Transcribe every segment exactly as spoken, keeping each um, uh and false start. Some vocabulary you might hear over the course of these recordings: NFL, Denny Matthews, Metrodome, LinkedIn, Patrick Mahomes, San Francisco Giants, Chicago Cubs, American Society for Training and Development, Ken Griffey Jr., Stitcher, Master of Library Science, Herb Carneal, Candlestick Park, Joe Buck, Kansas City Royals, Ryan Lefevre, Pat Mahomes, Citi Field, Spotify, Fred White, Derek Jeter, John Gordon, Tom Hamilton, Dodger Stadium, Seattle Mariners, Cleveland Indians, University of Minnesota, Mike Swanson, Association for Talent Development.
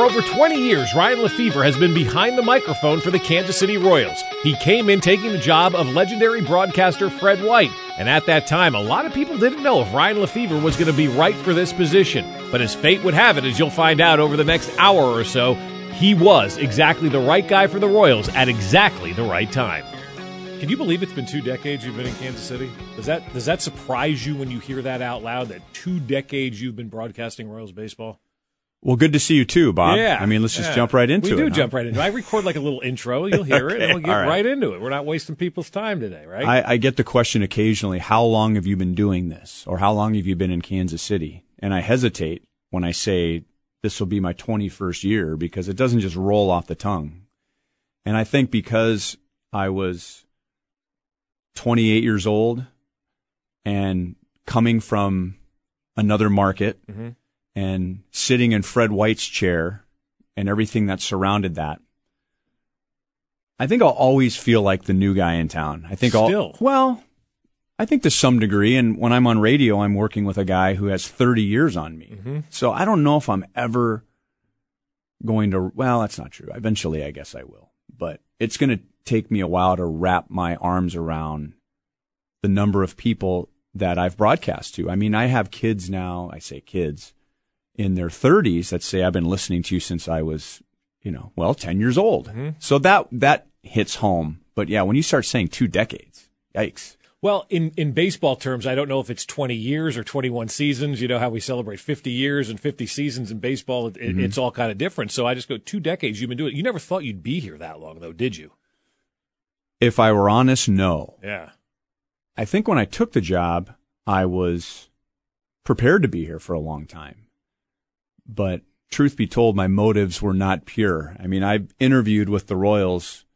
over twenty years, Ryan Lefevre has been behind the microphone for the Kansas City Royals. He came in taking the job of legendary broadcaster Fred White. And at that time, a lot of people didn't know if Ryan Lefevre was going to be right for this position. But as fate would have it, as you'll find out over the next hour or so, he was exactly the right guy for the Royals at exactly the right time. Can you believe it's been two decades you've been in Kansas City? Does that does that surprise you when you hear that out loud, that two decades you've been broadcasting Royals baseball? Well, good to see you too, Bob. Yeah, I mean, let's just yeah. jump right into we it. We do huh? jump right into it. I record like a little intro. You'll hear okay, it, and we'll get right. right into it. We're not wasting people's time today, right? I, I get the question occasionally, how long have you been doing this? Or how long have you been in Kansas City? And I hesitate when I say this will be my twenty-first year because it doesn't just roll off the tongue. And I think because I was twenty-eight years old and coming from another market, mm-hmm. and sitting in Fred White's chair and everything that surrounded that, I think I'll always feel like the new guy in town. I think I'll, Still. Well, I think to some degree, and when I'm on radio, I'm working with a guy who has thirty years on me. Mm-hmm. So I don't know if I'm ever going to, well, that's not true. Eventually, I guess I will. But it's going to take me a while to wrap my arms around the number of people that I've broadcast to. I mean, I have kids now, I say kids, in their thirties that say, I've been listening to you since I was, you know, well, ten years old. Mm-hmm. So that that hits home. But, yeah, when you start saying two decades, yikes. Well, in, in baseball terms, I don't know if it's twenty years or twenty-one seasons. You know how we celebrate fifty years and fifty seasons in baseball. It, mm-hmm. It's all kind of different. So I just go, two decades you've been doing it. You never thought you'd be here that long, though, did you? If I were honest, no. Yeah. I think when I took the job, I was prepared to be here for a long time. But truth be told, my motives were not pure. I mean, I interviewed with the Royals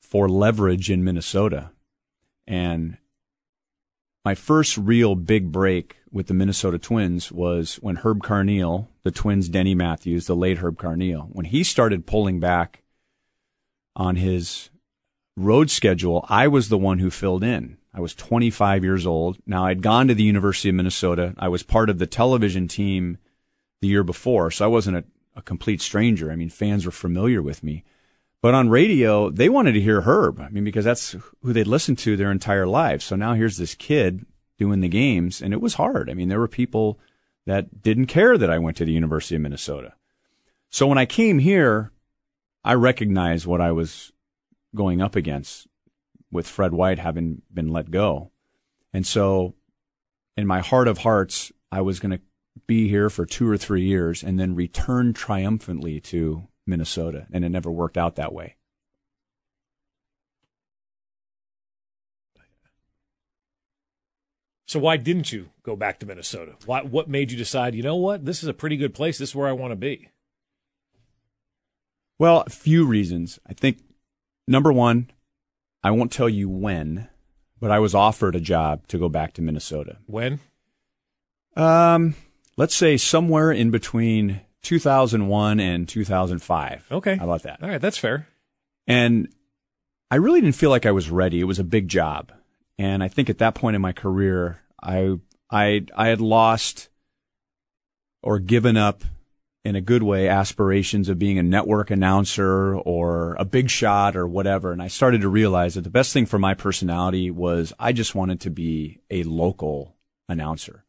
for leverage in Minnesota. And my first real big break with the Minnesota Twins was when Herb Carneal, the Twins' Denny Matthews, the late Herb Carneal, when he started pulling back on his road schedule, I was the one who filled in. I was twenty-five years old. Now, I'd gone to the University of Minnesota. I was part of the television team the year before, so I wasn't a, a complete stranger. I mean, fans were familiar with me. But on radio, they wanted to hear Herb, I mean, because that's who they'd listened to their entire lives. So now here's this kid doing the games, and it was hard. I mean, there were people that didn't care that I went to the University of Minnesota. So when I came here, I recognized what I was going up against with Fred White having been let go. And so in my heart of hearts, I was going to be here for two or three years and then return triumphantly to Minnesota. And it never worked out that way. So why didn't you go back to Minnesota? Why, what made you decide, you know what, this is a pretty good place. This is where I want to be. Well, a few reasons. I think number one, I won't tell you when, but I was offered a job to go back to Minnesota. When? Um, Let's say somewhere in between two thousand one and two thousand five. Okay. How about that? All right, that's fair. And I really didn't feel like I was ready. It was a big job. And I think at that point in my career, I I I had lost or given up, in a good way, aspirations of being a network announcer or a big shot or whatever. And I started to realize that the best thing for my personality was I just wanted to be a local announcer.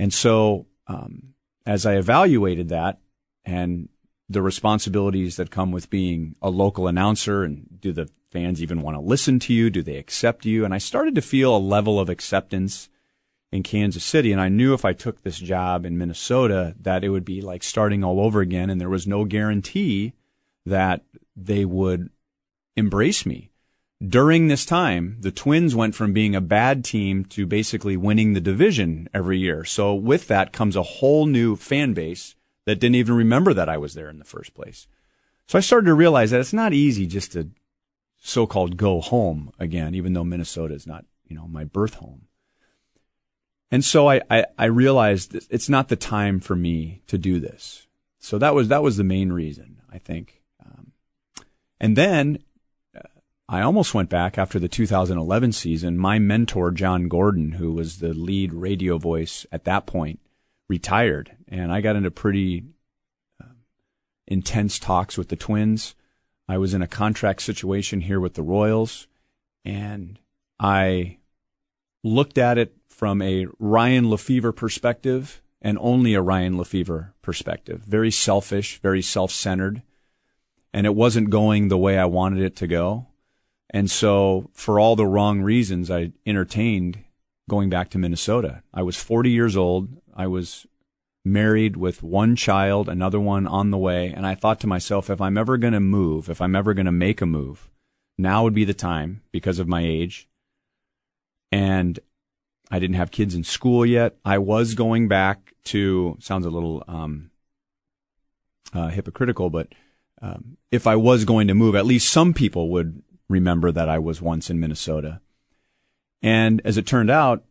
And so um, as I evaluated that and the responsibilities that come with being a local announcer, and do the fans even want to listen to you? Do they accept you? And I started to feel a level of acceptance in Kansas City. And I knew if I took this job in Minnesota that it would be like starting all over again. And there was no guarantee that they would embrace me. During this time, the Twins went from being a bad team to basically winning the division every year. So with that comes a whole new fan base that didn't even remember that I was there in the first place. So I started to realize that it's not easy just to so-called go home again, even though Minnesota is not, you know, my birth home. And so I, I, I realized that it's not the time for me to do this. So that was, that was the main reason, I think. Um, and then uh, I almost went back after the two thousand eleven season. My mentor, John Gordon, who was the lead radio voice at that point, retired. And I got into pretty uh, intense talks with the Twins. I was in a contract situation here with the Royals, and I looked at it from a Ryan Lefevre perspective, and only a Ryan Lefevre perspective. Very selfish, very self-centered, and it wasn't going the way I wanted it to go. And so for all the wrong reasons, I entertained going back to Minnesota. I was forty years old. I was married with one child, another one on the way, and I thought to myself, if I'm ever going to move, if I'm ever going to make a move, now would be the time because of my age. And I didn't have kids in school yet. I was going back to, sounds a little um, uh, hypocritical, but um, if I was going to move, at least some people would remember that I was once in Minnesota. And as it turned out,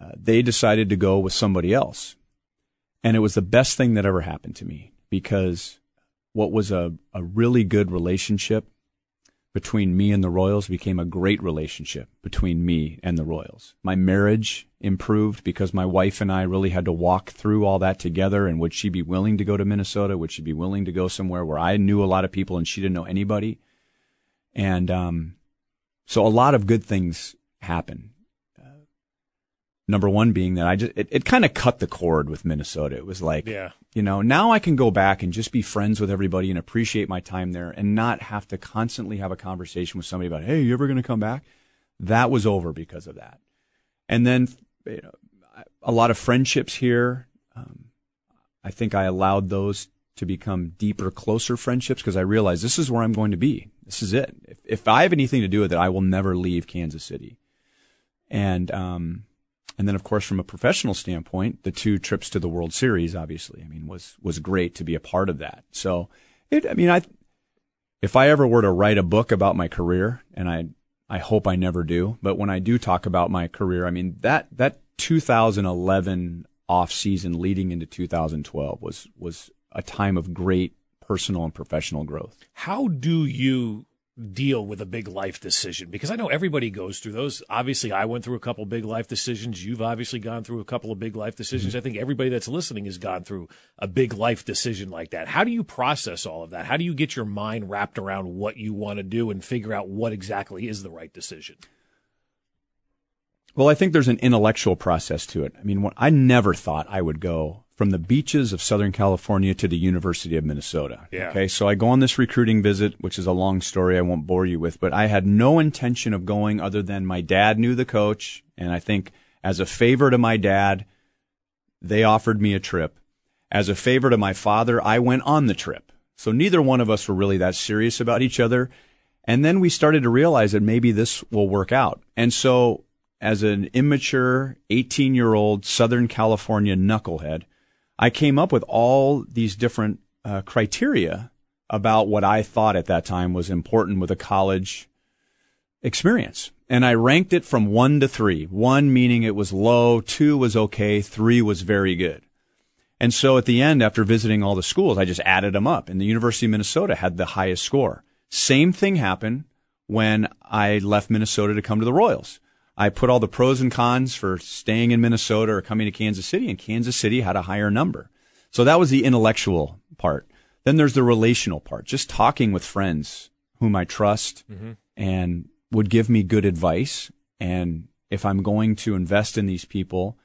uh, they decided to go with somebody else. And it was the best thing that ever happened to me, because what was a, a really good relationship between me and the Royals became a great relationship between me and the Royals. My marriage improved because my wife and I really had to walk through all that together. And would she be willing to go to Minnesota? Would she be willing to go somewhere where I knew a lot of people and she didn't know anybody? And um, so a lot of good things happened. Number one being that I just, it, it kind of cut the cord with Minnesota. It was like, yeah. you know, now I can go back and just be friends with everybody and appreciate my time there and not have to constantly have a conversation with somebody about, hey, you ever going to come back? That was over because of that. And then you know, a lot of friendships here. Um, I think I allowed those to become deeper, closer friendships because I realized this is where I'm going to be. This is it. If, if I have anything to do with it, I will never leave Kansas City. And, um, And then, of course, from a professional standpoint, the two trips to the World Series, obviously, I mean, was was great to be a part of that. So, it, I mean, I, if I ever were to write a book about my career, and I I hope I never do, but when I do talk about my career, I mean, that that two thousand eleven offseason leading into two thousand twelve was was a time of great personal and professional growth. How do you deal with a big life decision? Because I know everybody goes through those. Obviously, I went through a couple big life decisions. You've obviously gone through a couple of big life decisions. Mm-hmm. I think everybody that's listening has gone through a big life decision like that. How do you process all of that? How do you get your mind wrapped around what you want to do and figure out what exactly is the right decision? Well, I think there's an intellectual process to it. I mean, I never thought I would go from the beaches of Southern California to the University of Minnesota. Yeah. Okay. So I go on this recruiting visit, which is a long story I won't bore you with, but I had no intention of going other than my dad knew the coach. And I think as a favor to my dad, they offered me a trip. As a favor to my father, I went on the trip. So neither one of us were really that serious about each other. And then we started to realize that maybe this will work out. And so as an immature eighteen year old Southern California knucklehead, I came up with all these different uh, criteria about what I thought at that time was important with a college experience. And I ranked it from one to three. One meaning it was low, two was okay, three was very good. And so at the end, after visiting all the schools, I just added them up. And the University of Minnesota had the highest score. Same thing happened when I left Minnesota to come to the Royals. I put all the pros and cons for staying in Minnesota or coming to Kansas City, and Kansas City had a higher number. So that was the intellectual part. Then there's the relational part, just talking with friends whom I trust mm-hmm. and would give me good advice. And if I'm going to invest in these people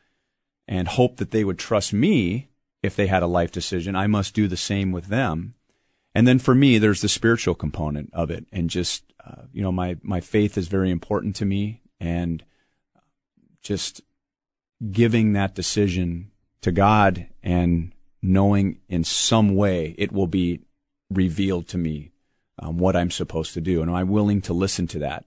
and hope that they would trust me if they had a life decision, I must do the same with them. And then for me, there's the spiritual component of it. And just, uh, you know, my, my faith is very important to me. And just giving that decision to God and knowing in some way it will be revealed to me um, what I'm supposed to do. And am I willing to listen to that?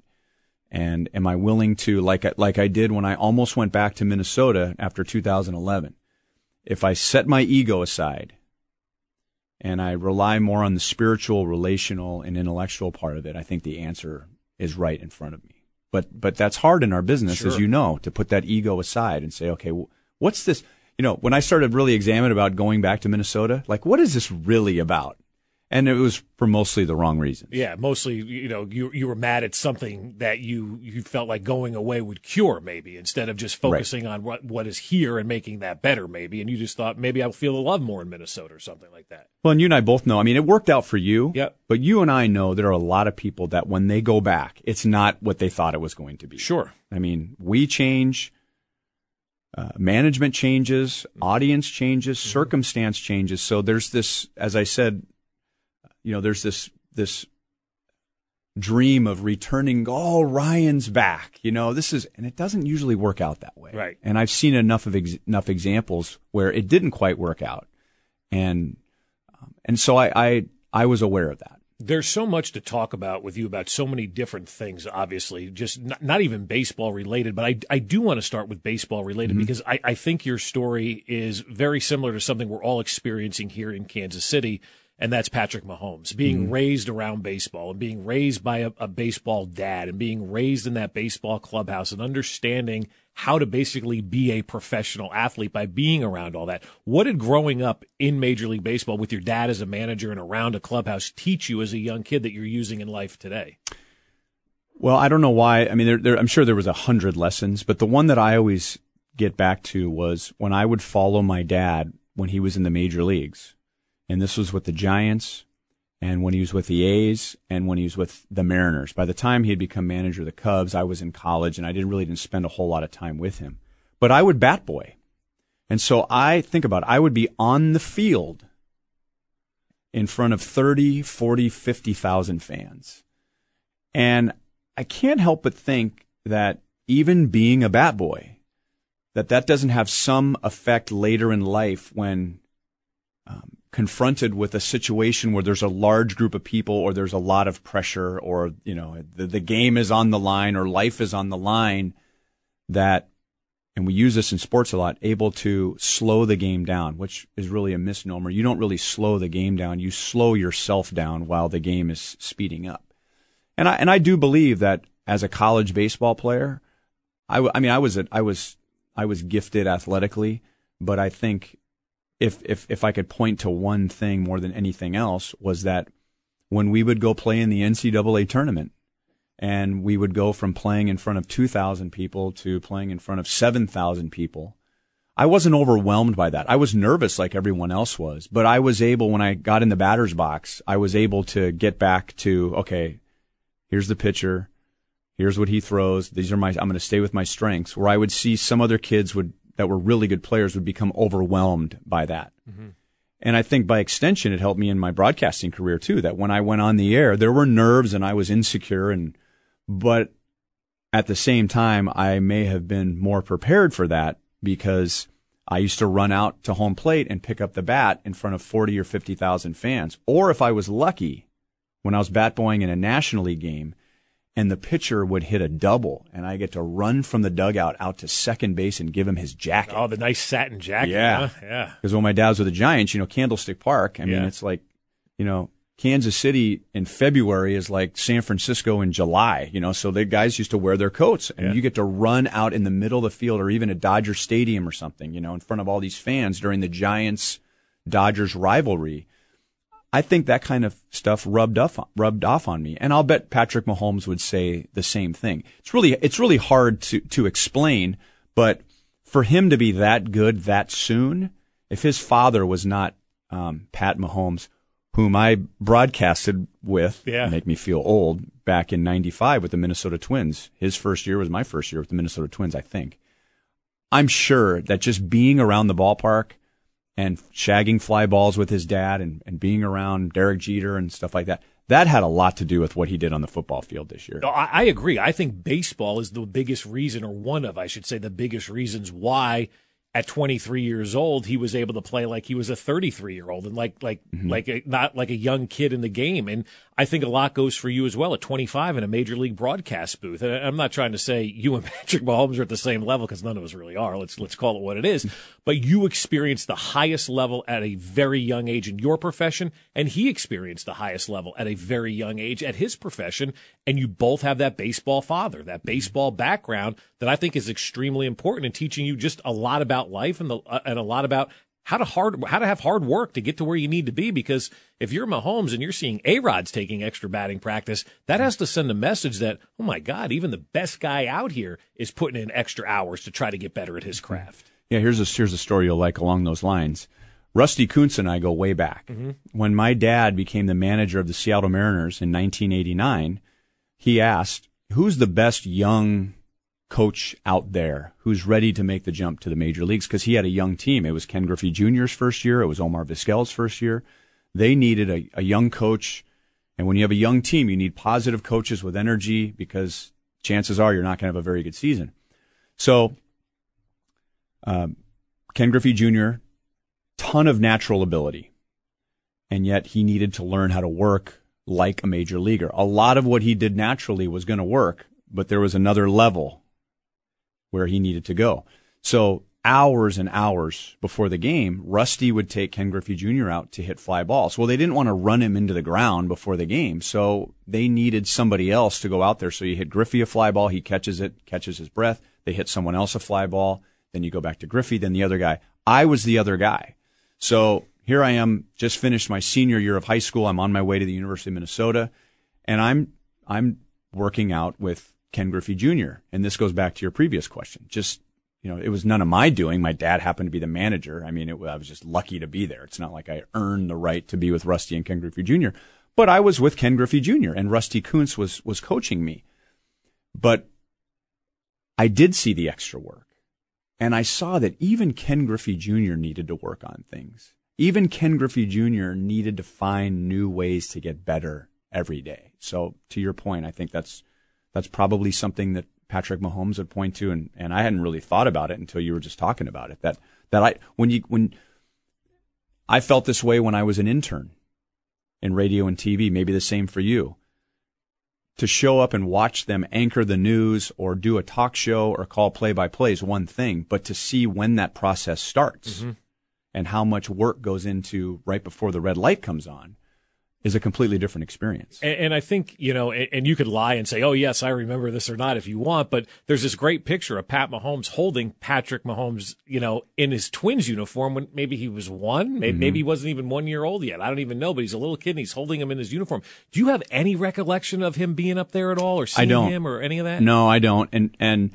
And am I willing to, like, like I did when I almost went back to Minnesota after two thousand eleven, if I set my ego aside and I rely more on the spiritual, relational, and intellectual part of it, I think the answer is right in front of me. But but that's hard in our business, sure. as you know, to put that ego aside and say, okay, well, what's this? You know, when I started really examining about going back to Minnesota, like, what is this really about? And it was for mostly the wrong reasons. Yeah, mostly, you know, you you were mad at something that you, you felt like going away would cure, maybe, instead of just focusing right. on what, what is here and making that better, maybe. And you just thought, maybe I'll feel the love more in Minnesota or something like that. Well, and you and I both know. I mean, it worked out for you. Yep. But you and I know there are a lot of people that when they go back, it's not what they thought it was going to be. Sure. I mean, we change. Uh, management changes. Audience changes. Mm-hmm. Circumstance changes. So there's this, as I said, you know, there's this this dream of returning, oh, Ryan's back. You know, this is, and it doesn't usually work out that way. Right. And I've seen enough of ex, enough examples where it didn't quite work out, and um, and so I, I I was aware of that. There's so much to talk about with you about so many different things, obviously, just not, not even baseball related, but I, I do want to start with baseball related mm-hmm. because I, I think your story is very similar to something we're all experiencing here in Kansas City. And that's Patrick Mahomes being mm-hmm. raised around baseball and being raised by a, a baseball dad and being raised in that baseball clubhouse and understanding how to basically be a professional athlete by being around all that. What did growing up in Major League Baseball with your dad as a manager and around a clubhouse teach you as a young kid that you're using in life today? Well, I don't know why. I mean, there, there, I'm sure there was a hundred lessons, but the one that I always get back to was when I would follow my dad when he was in the major leagues. And this was with the Giants, and when he was with the A's, and when he was with the Mariners. By the time he had become manager of the Cubs, I was in college, and I didn't really didn't spend a whole lot of time with him. But I would bat boy. And so I, think about it, I would be on the field in front of thirty, forty, fifty thousand fans. And I can't help but think that even being a bat boy, that that doesn't have some effect later in life when um, – confronted with a situation where there's a large group of people or there's a lot of pressure or, you know, the, the game is on the line or life is on the line, that, and we use this in sports a lot, able to slow the game down, which is really a misnomer. You don't really slow the game down. You slow yourself down while the game is speeding up. And I, and I do believe that as a college baseball player, I, I mean, I was, a, I was, I was gifted athletically, but I think If, if if I could point to one thing more than anything else, was that when we would go play in the N C double A tournament and we would go from playing in front of two thousand people to playing in front of seven thousand people, I wasn't overwhelmed by that. I was nervous like everyone else was, but I was able, when I got in the batter's box, I was able to get back to, okay, here's the pitcher, here's what he throws, these are my, I'm going to stay with my strengths, where I would see some other kids would that were really good players would become overwhelmed by that. Mm-hmm. And I think by extension, it helped me in my broadcasting career too, that when I went on the air, there were nerves and I was insecure. And, but at the same time, I may have been more prepared for that because I used to run out to home plate and pick up the bat in front of forty or fifty thousand fans. Or if I was lucky, when I was bat boying in a National League game, and the pitcher would hit a double, and I get to run from the dugout out to second base and give him his jacket. Oh, the nice satin jacket. Yeah. Huh? Yeah. Because when my dad was with the Giants, you know, Candlestick Park, I yeah. mean, it's like, you know, Kansas City in February is like San Francisco in July, you know, so the guys used to wear their coats, and yeah. you get to run out in the middle of the field or even at Dodger Stadium or something, you know, in front of all these fans during the Giants-Dodgers rivalry. I think that kind of stuff rubbed off, rubbed off on me. And I'll bet Patrick Mahomes would say the same thing. It's really, it's really hard to, to explain, but for him to be that good that soon, if his father was not, um, Pat Mahomes, whom I broadcasted with, yeah. make me feel old, back in ninety-five with the Minnesota Twins. His first year was my first year with the Minnesota Twins, I think. I'm sure that just being around the ballpark and shagging fly balls with his dad and, and being around Derek Jeter and stuff like that, that had a lot to do with what he did on the football field this year. No, I, I agree. I think baseball is the biggest reason, or one of, I should say, the biggest reasons why at twenty-three years old, he was able to play like he was a thirty-three-year-old and like like mm-hmm. like a, not like a young kid in the game. And I think a lot goes for you as well at twenty-five in a major league broadcast booth. And I'm not trying to say you and Patrick Mahomes are at the same level, because none of us really are. Let's let's call it what it is. But you experienced the highest level at a very young age in your profession, and he experienced the highest level at a very young age at his profession. And you both have that baseball father, that baseball background that I think is extremely important in teaching you just a lot about life and the uh, and a lot about how to hard how to have hard work to get to where you need to be. Because if you're Mahomes and you're seeing A-Rod's taking extra batting practice, that has to send a message that, oh my God, even the best guy out here is putting in extra hours to try to get better at his craft. Yeah, here's a here's a story you'll like along those lines. Rusty Kuntz and I go way back. Mm-hmm. When my dad became the manager of the Seattle Mariners in nineteen eighty-nine, he asked, "Who's the best young coach out there who's ready to make the jump to the major leagues?" Because he had a young team. It was Ken Griffey Junior's first year. It was Omar Vizquel's first year. They needed a, a young coach. And when you have a young team, you need positive coaches with energy, because chances are you're not going to have a very good season. So um, Ken Griffey Junior, ton of natural ability. And yet he needed to learn how to work like a major leaguer. A lot of what he did naturally was going to work, but there was another level where he needed to go. So hours and hours before the game, Rusty would take Ken Griffey Junior out to hit fly balls. Well, they didn't want to run him into the ground before the game, so they needed somebody else to go out there. So you hit Griffey a fly ball, he catches it, catches his breath. They hit someone else a fly ball. Then you go back to Griffey, then the other guy. I was the other guy. So here I am, just finished my senior year of high school. I'm on my way to the University of Minnesota, and I'm I'm working out with Ken Griffey Junior And this goes back to your previous question. Just, you know, it was none of my doing. My dad happened to be the manager. I mean, it, I was just lucky to be there. It's not like I earned the right to be with Rusty and Ken Griffey Junior But I was with Ken Griffey Junior and Rusty Kuntz was, was coaching me. But I did see the extra work. And I saw that even Ken Griffey Junior needed to work on things. Even Ken Griffey Junior needed to find new ways to get better every day. So to your point, I think that's That's probably something that Patrick Mahomes would point to, and, and I hadn't really thought about it until you were just talking about it. That that I when you when I felt this way when I was an intern in radio and T V, maybe the same for you. To show up and watch them anchor the news or do a talk show or call play by play is one thing, but to see when that process starts mm-hmm. and how much work goes into right before the red light comes on is a completely different experience. And, and I think, you know, and, and you could lie and say, oh, yes, I remember this or not if you want, but there's this great picture of Pat Mahomes holding Patrick Mahomes, you know, in his Twins uniform when maybe he was one, maybe, mm-hmm. maybe he wasn't even one year old yet. I don't even know, but he's a little kid and he's holding him in his uniform. Do you have any recollection of him being up there at all or seeing him or any of that? No, I don't. And, and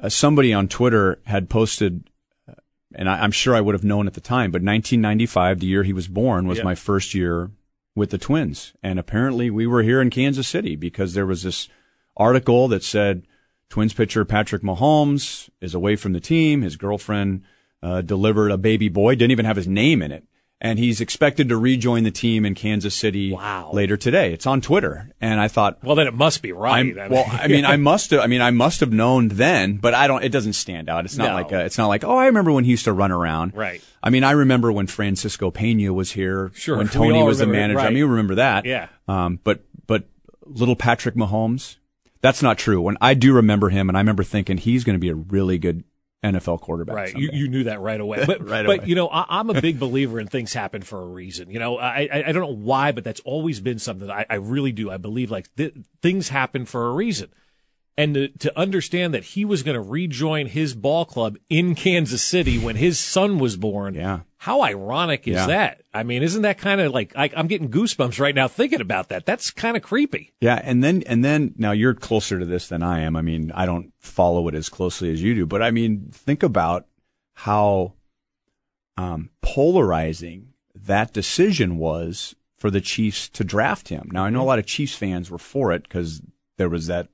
uh, somebody on Twitter had posted, uh, and I, I'm sure I would have known at the time, but nineteen ninety-five, the year he was born, was yeah. my first year with the Twins, and apparently we were here in Kansas City because there was this article that said Twins pitcher Patrick Mahomes is away from the team. His girlfriend uh, delivered a baby boy, didn't even have his name in it, and he's expected to rejoin the team in Kansas City wow. later today. It's on Twitter, and I thought, well, then it must be right. I'm, I mean, well, I mean, I must have. I mean, I must have known then, but I don't. It doesn't stand out. It's not no. like a, it's not like oh, I remember when he used to run around. Right. I mean, I remember when Francisco Pena was here. Sure. When Tony was the manager. Right. I mean, you remember that. Yeah. Um. But but little Patrick Mahomes, that's not true. When I do remember him, and I remember thinking he's going to be a really good N F L quarterback. Right. You, you knew that right away. But, right away. But you know, I, I'm a big believer in things happen for a reason. You know, I I, I don't know why, but that's always been something that I, I really do. I believe like th- things happen for a reason. And to, to understand that he was going to rejoin his ball club in Kansas City when his son was born. Yeah. How ironic is yeah. that? I mean, isn't that kind of like, I, I'm getting goosebumps right now thinking about that. That's kind of creepy. Yeah. And then, and then now you're closer to this than I am. I mean, I don't follow it as closely as you do, but I mean, think about how um, polarizing that decision was for the Chiefs to draft him. Now, I know a lot of Chiefs fans were for it because there was that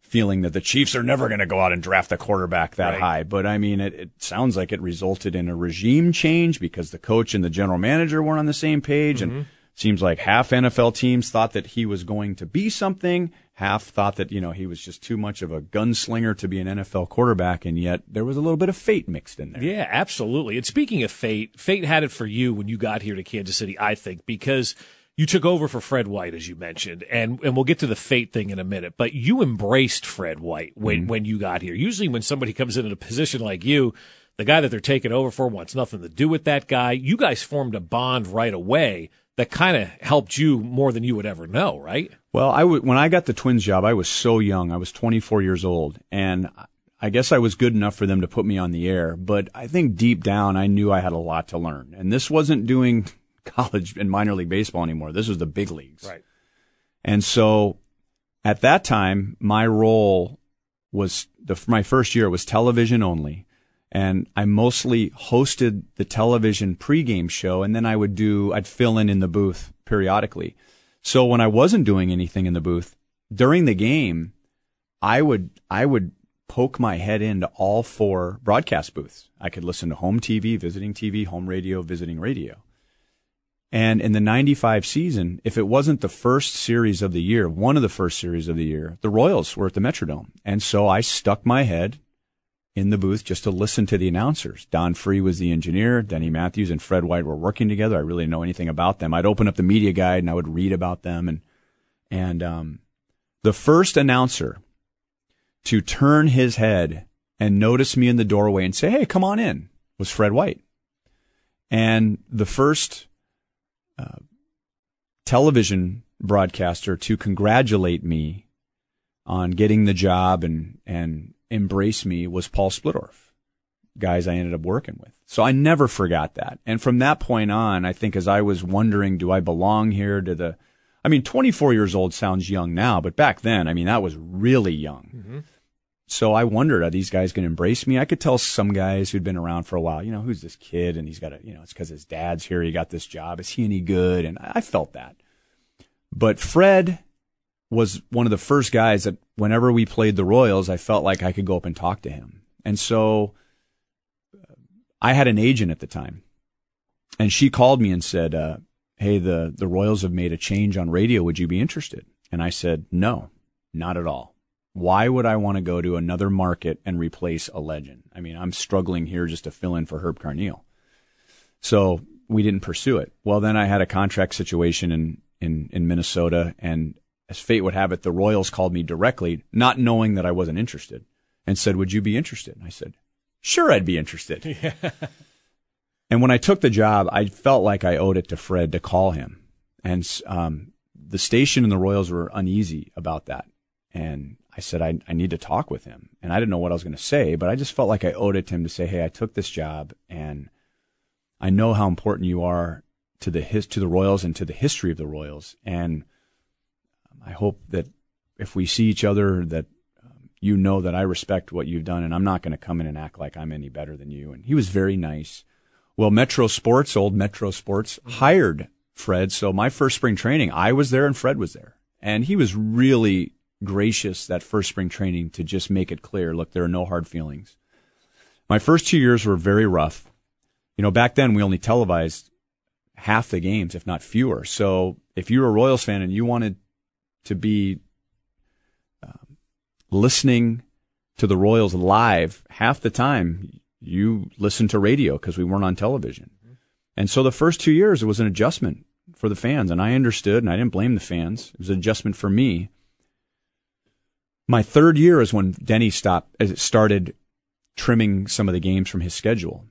feeling that the Chiefs are never going to go out and draft a quarterback that right. high. But, I mean, it, it sounds like it resulted in a regime change because the coach and the general manager weren't on the same page. Mm-hmm. And Seems like half N F L teams thought that he was going to be something, half thought that, you know, he was just too much of a gunslinger to be an N F L quarterback, and yet there was a little bit of fate mixed in there. Yeah, absolutely. And speaking of fate, fate had it for you when you got here to Kansas City, I think, because you took over for Fred White, as you mentioned, and, and we'll get to the fate thing in a minute, but you embraced Fred White when, mm-hmm. when you got here. Usually when somebody comes in at a position like you, the guy that they're taking over for wants nothing to do with that guy. You guys formed a bond right away that kind of helped you more than you would ever know, right? Well, I w- when I got the Twins job, I was so young. I was twenty-four years old, and I guess I was good enough for them to put me on the air. But I think deep down, I knew I had a lot to learn. And this wasn't doing college and minor league baseball anymore. This was the big leagues. Right. And so at that time, my role was the, my first year was television only. And I mostly hosted the television pregame show, and then I would do, I'd fill in in the booth periodically. So when I wasn't doing anything in the booth, during the game, I would, I would poke my head into all four broadcast booths. I could listen to home T V, visiting T V, home radio, visiting radio. And in the ninety-five season, if it wasn't the first series of the year, one of the first series of the year, the Royals were at the Metrodome. And so I stuck my head in the booth just to listen to the announcers. Don Free was the engineer. Denny Matthews and Fred White were working together. I really didn't know anything about them. I'd open up the media guide and I would read about them. And and um, the first announcer to turn his head and notice me in the doorway and say, "Hey, come on in," was Fred White. And the first uh, television broadcaster to congratulate me on getting the job and and embrace me was Paul Splittorff, guys I ended up working with. So I never forgot that. And from that point on, I think as I was wondering, do I belong here to the, I mean, twenty-four years old sounds young now, but back then, I mean, that was really young. Mm-hmm. So I wondered, are these guys going to embrace me? I could tell some guys who'd been around for a while, you know, who's this kid? And he's got a, you know, it's because his dad's here. He got this job. Is he any good? And I felt that. But Fred was one of the first guys that whenever we played the Royals, I felt like I could go up and talk to him. And so I had an agent at the time, and she called me and said, uh, hey, the, the Royals have made a change on radio. Would you be interested? And I said, no, not at all. Why would I want to go to another market and replace a legend? I mean, I'm struggling here just to fill in for Herb Carneal. So we didn't pursue it. Well, then I had a contract situation in, in, in Minnesota, and as fate would have it, the Royals called me directly, not knowing that I wasn't interested, and said, would you be interested? And I said, sure, I'd be interested. Yeah. And when I took the job, I felt like I owed it to Fred to call him. And um, the station and the Royals were uneasy about that. And I said, I, I need to talk with him. And I didn't know what I was going to say, but I just felt like I owed it to him to say, hey, I took this job, and I know how important you are to the his, to the Royals and to the history of the Royals. And I hope that if we see each other, that um, you know that I respect what you've done, and I'm not going to come in and act like I'm any better than you. And he was very nice. Well, Metro Sports, old Metro Sports, hired Fred. So my first spring training, I was there and Fred was there. And he was really gracious that first spring training to just make it clear, look, there are no hard feelings. My first two years were very rough. You know, back then we only televised half the games, if not fewer. So if you were a Royals fan and you wanted to be um, listening to the Royals live half the time, you listened to radio because we weren't on television. And so the first two years, it was an adjustment for the fans, and I understood, and I didn't blame the fans. It was an adjustment for me. My third year is when Denny stopped, as it started trimming some of the games from his schedule.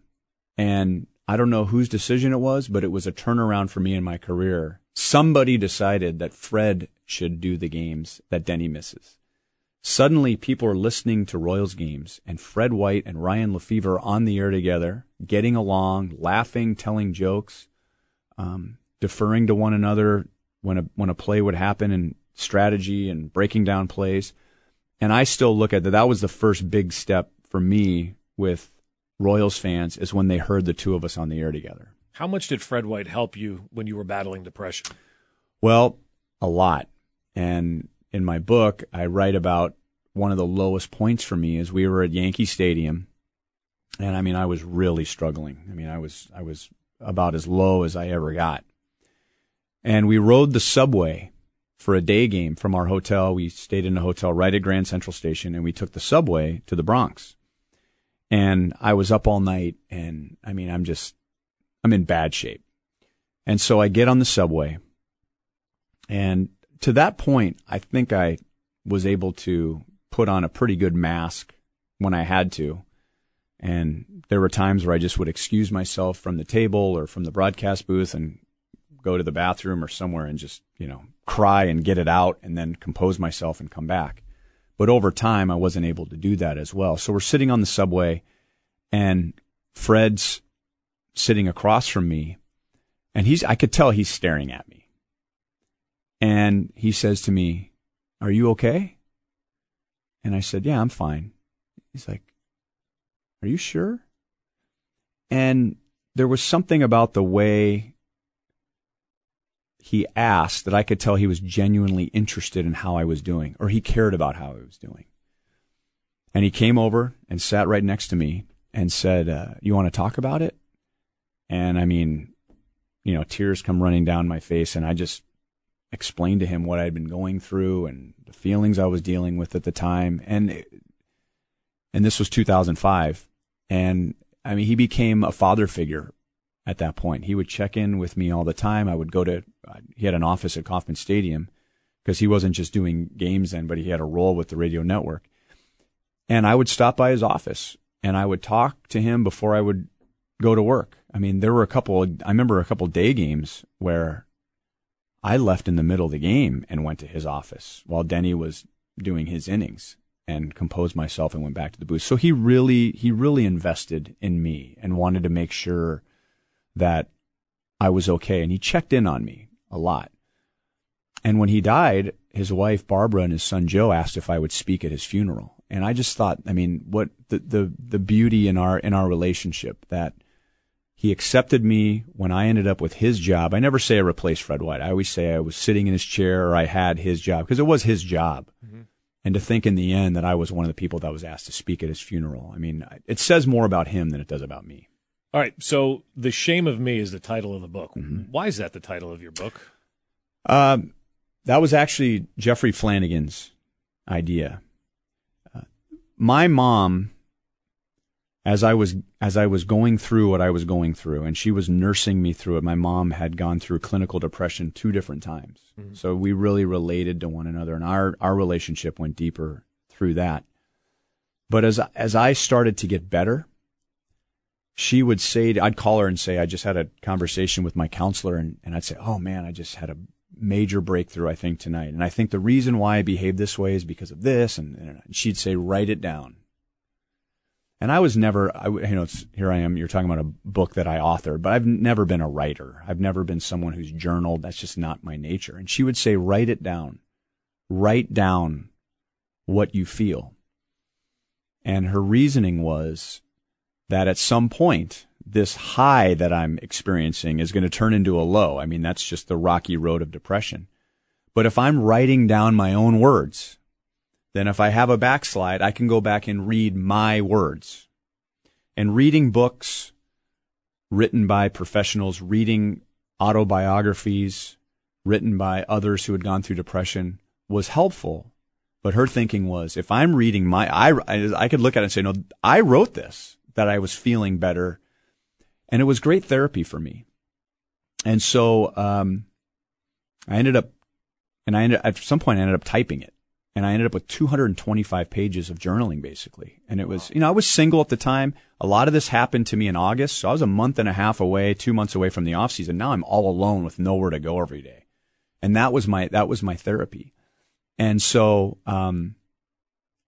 And I don't know whose decision it was, but it was a turnaround for me in my career. Somebody decided that Fred should do the games that Denny misses. Suddenly, people are listening to Royals games, and Fred White and Ryan Lefevre are on the air together, getting along, laughing, telling jokes, um, deferring to one another when a when a play would happen, and strategy and breaking down plays. And I still look at that. That was the first big step for me with Royals fans, is when they heard the two of us on the air together. How much did Fred White help you when you were battling depression? Well, a lot. And in my book, I write about one of the lowest points for me is we were at Yankee Stadium. And I mean, I was really struggling. I mean, I was I was about as low as I ever got. and we rode the subway for a day game from our hotel. We stayed in a hotel right at Grand Central Station, and we took the subway to the Bronx. And I was up all night, and I mean, I'm just, I'm in bad shape. And so I get on the subway, and to that point, I think I was able to put on a pretty good mask when I had to. And there were times where I just would excuse myself from the table or from the broadcast booth and go to the bathroom or somewhere and just, you know, cry and get it out and then compose myself and come back. But over time, I wasn't able to do that as well. So we're sitting on the subway, and Fred's sitting across from me, and he's, I could tell he's staring at me. And he says to me, "Are you okay?" And I said, "Yeah, I'm fine." He's like, "Are you sure?" And there was something about the way he asked that I could tell he was genuinely interested in how I was doing, or he cared about how I was doing. And he came over and sat right next to me and said, uh, "You want to talk about it?" And I mean, you know, tears come running down my face, and I just explained to him what I'd been going through and the feelings I was dealing with at the time. And, it, and this was two thousand five. And I mean, he became a father figure at that point. He would check in with me all the time. I would go to, he had an office at Kauffman Stadium because he wasn't just doing games then, but he had a role with the radio network. And I would stop by his office and I would talk to him before I would go to work. I mean, there were a couple, I remember a couple day games where I left in the middle of the game and went to his office while Denny was doing his innings, and composed myself and went back to the booth. So he really, he really invested in me and wanted to make sure that I was okay. And he checked in on me a lot. And when he died, his wife, Barbara, and his son, Joe, asked if I would speak at his funeral. And I just thought, I mean, what the, the, the beauty in our, in our relationship, that he accepted me when I ended up with his job. I never say I replaced Fred White. I always say I was sitting in his chair or I had his job, because it was his job. Mm-hmm. And to think in the end that I was one of the people that was asked to speak at his funeral. I mean, it says more about him than it does about me. All right, so The Shame of Me is the title of the book. Mm-hmm. Why is that the title of your book? Um, that was actually Jeffrey Flanagan's idea. Uh, my mom, as I was as I was going through what I was going through, and she was nursing me through it. My mom had gone through clinical depression two different times, mm-hmm. so we really related to one another, and our our relationship went deeper through that. But as as I started to get better, she would say, I'd call her and say, I just had a conversation with my counselor, and, and I'd say, oh man, I just had a major breakthrough, I think, tonight. And I think the reason why I behave this way is because of this. And, and she'd say, write it down. And I was never, I, you know, it's, here I am, you're talking about a book that I authored, but I've never been a writer. I've never been someone who's journaled. That's just not my nature. And she would say, write it down, write down what you feel. And her reasoning was that at some point, this high that I'm experiencing is going to turn into a low. I mean, that's just the rocky road of depression. But if I'm writing down my own words, then if I have a backslide, I can go back and read my words. And reading books written by professionals, reading autobiographies written by others who had gone through depression was helpful. But her thinking was, if I'm reading my, I, I could look at it and say, no, I wrote this, that I was feeling better. And it was great therapy for me. And so um, I ended up, and I ended, at some point I ended up typing it. And I ended up with two hundred twenty-five pages of journaling, basically. And it was, you know, I was single at the time. A lot of this happened to me in August. So I was a month and a half away, two months away from the off season. Now I'm all alone with nowhere to go every day. And that was my, that was my therapy. And so um,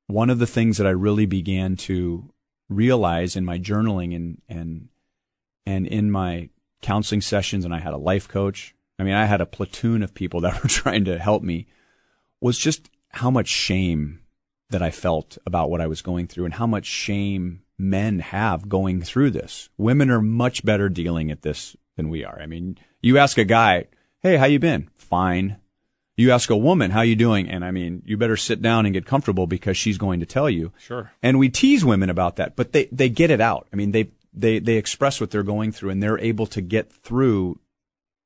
one of the things that I really began to realize in my journaling and and and in my counseling sessions, and I had a life coach, I mean, I had a platoon of people that were trying to help me, was just how much shame that I felt about what I was going through, and how much shame men have going through this. Women are much better dealing at this than we are. I mean, you ask a guy, hey, how you been? Fine. You ask a woman, how you doing? And I mean, you better sit down and get comfortable, because she's going to tell you. Sure. And we tease women about that, but they, they get it out. I mean, they, they, they express what they're going through, and they're able to get through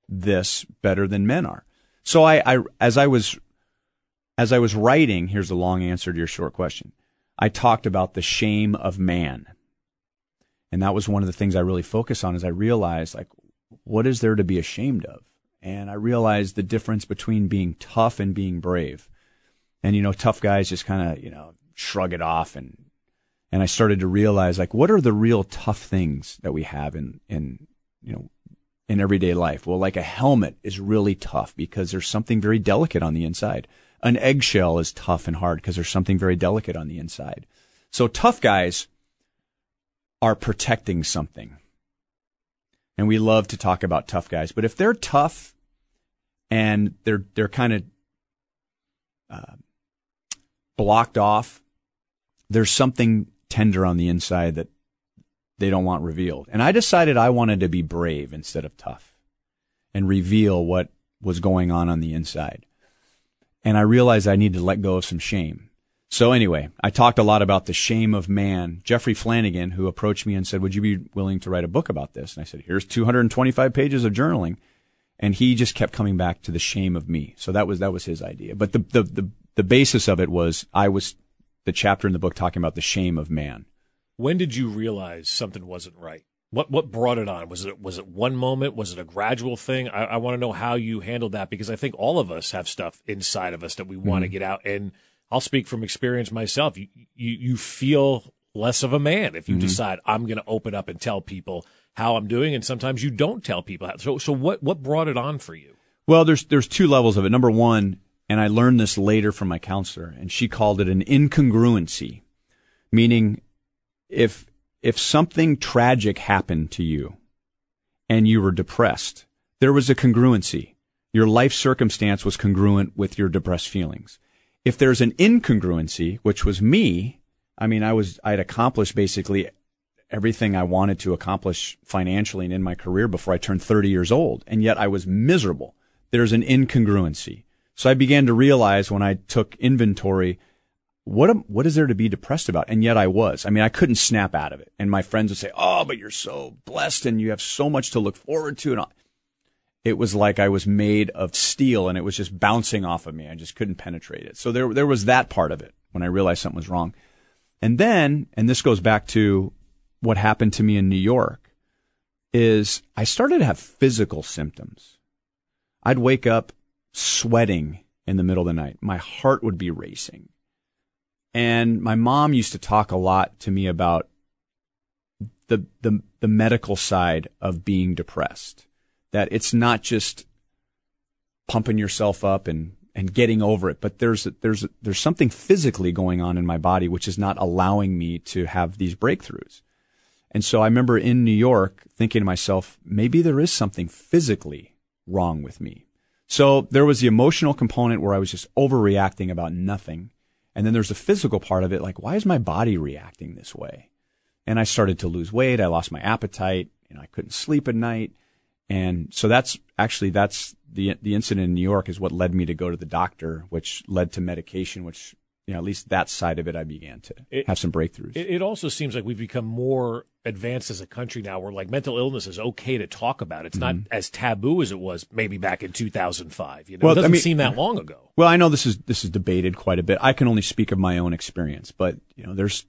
this better than men are. So I, I as I was as I was writing, here's the long answer to your short question. I talked about the shame of man. And that was one of the things I really focused on, is I realized, like, what is there to be ashamed of? And I realized the difference between being tough and being brave. And, you know, tough guys just kind of, you know, shrug it off. And, and I started to realize, like, what are the real tough things that we have in, in, you know, in everyday life? Well, like a helmet is really tough because there's something very delicate on the inside. An eggshell is tough and hard because there's something very delicate on the inside. So tough guys are protecting something. And we love to talk about tough guys, but if they're tough and they're, they're kind of, uh, blocked off, there's something tender on the inside that they don't want revealed. And I decided I wanted to be brave instead of tough and reveal what was going on on the inside. And I realized I needed to let go of some shame. So anyway, I talked a lot about the shame of man. Jeffrey Flanagan, who approached me and said, would you be willing to write a book about this? And I said, here's two hundred twenty-five pages of journaling. And he just kept coming back to the shame of me. So that was, that was his idea. But the, the, the, the basis of it was I was the chapter in the book talking about the shame of man. When did you realize something wasn't right? What, what brought it on? Was it, was it one moment? Was it a gradual thing? I, I want to know how you handled that, because I think all of us have stuff inside of us that we want to mm-hmm. get out. And I'll speak from experience myself. You, you, you feel less of a man if you mm-hmm. decide I'm going to open up and tell people how I'm doing. And sometimes you don't tell people how. So, so what, what brought it on for you? Well, there's, there's two levels of it. Number one, and I learned this later from my counselor, and she called it an incongruency, meaning if, if something tragic happened to you and you were depressed, there was a congruency. Your life circumstance was congruent with your depressed feelings. If there's an incongruency, which was me, I mean, I was, I'd accomplished basically everything I wanted to accomplish financially and in my career before I turned thirty years old. And yet I was miserable. There's an incongruency. So I began to realize when I took inventory, what, am, what is there to be depressed about? And yet I was. I mean, I couldn't snap out of it. And my friends would say, oh, but you're so blessed and you have so much to look forward to. And all. It was like I was made of steel and it was just bouncing off of me. I just couldn't penetrate it. So there, there was that part of it when I realized something was wrong. And then, and this goes back to what happened to me in New York, is I started to have physical symptoms. I'd wake up sweating in the middle of the night. My heart would be racing. And my mom used to talk a lot to me about the, the, the medical side of being depressed. That it's not just pumping yourself up and, and getting over it, but there's, there's, there's something physically going on in my body, which is not allowing me to have these breakthroughs. And so I remember in New York thinking to myself, maybe there is something physically wrong with me. So there was the emotional component where I was just overreacting about nothing. And then there's the physical part of it. Like, why is my body reacting this way? And I started to lose weight. I lost my appetite. You know, I couldn't sleep at night. And so that's actually, that's the, the incident in New York is what led me to go to the doctor, which led to medication, which, you know, at least that side of it, I began to it, have some breakthroughs. It, it also seems like we've become more advanced as a country now, where like mental illness is okay to talk about. It's mm-hmm. not as taboo as it was maybe back in two thousand five. You know, well, it doesn't I mean, seem that long ago. Well, I know this is, this is debated quite a bit. I can only speak of my own experience, but you know, there's,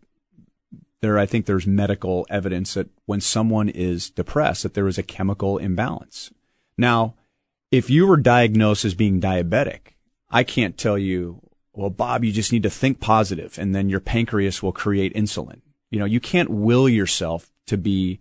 There, I think there's medical evidence that when someone is depressed, that there is a chemical imbalance. Now, if you were diagnosed as being diabetic, I can't tell you, well, Bob, you just need to think positive and then your pancreas will create insulin. You know, you can't will yourself to be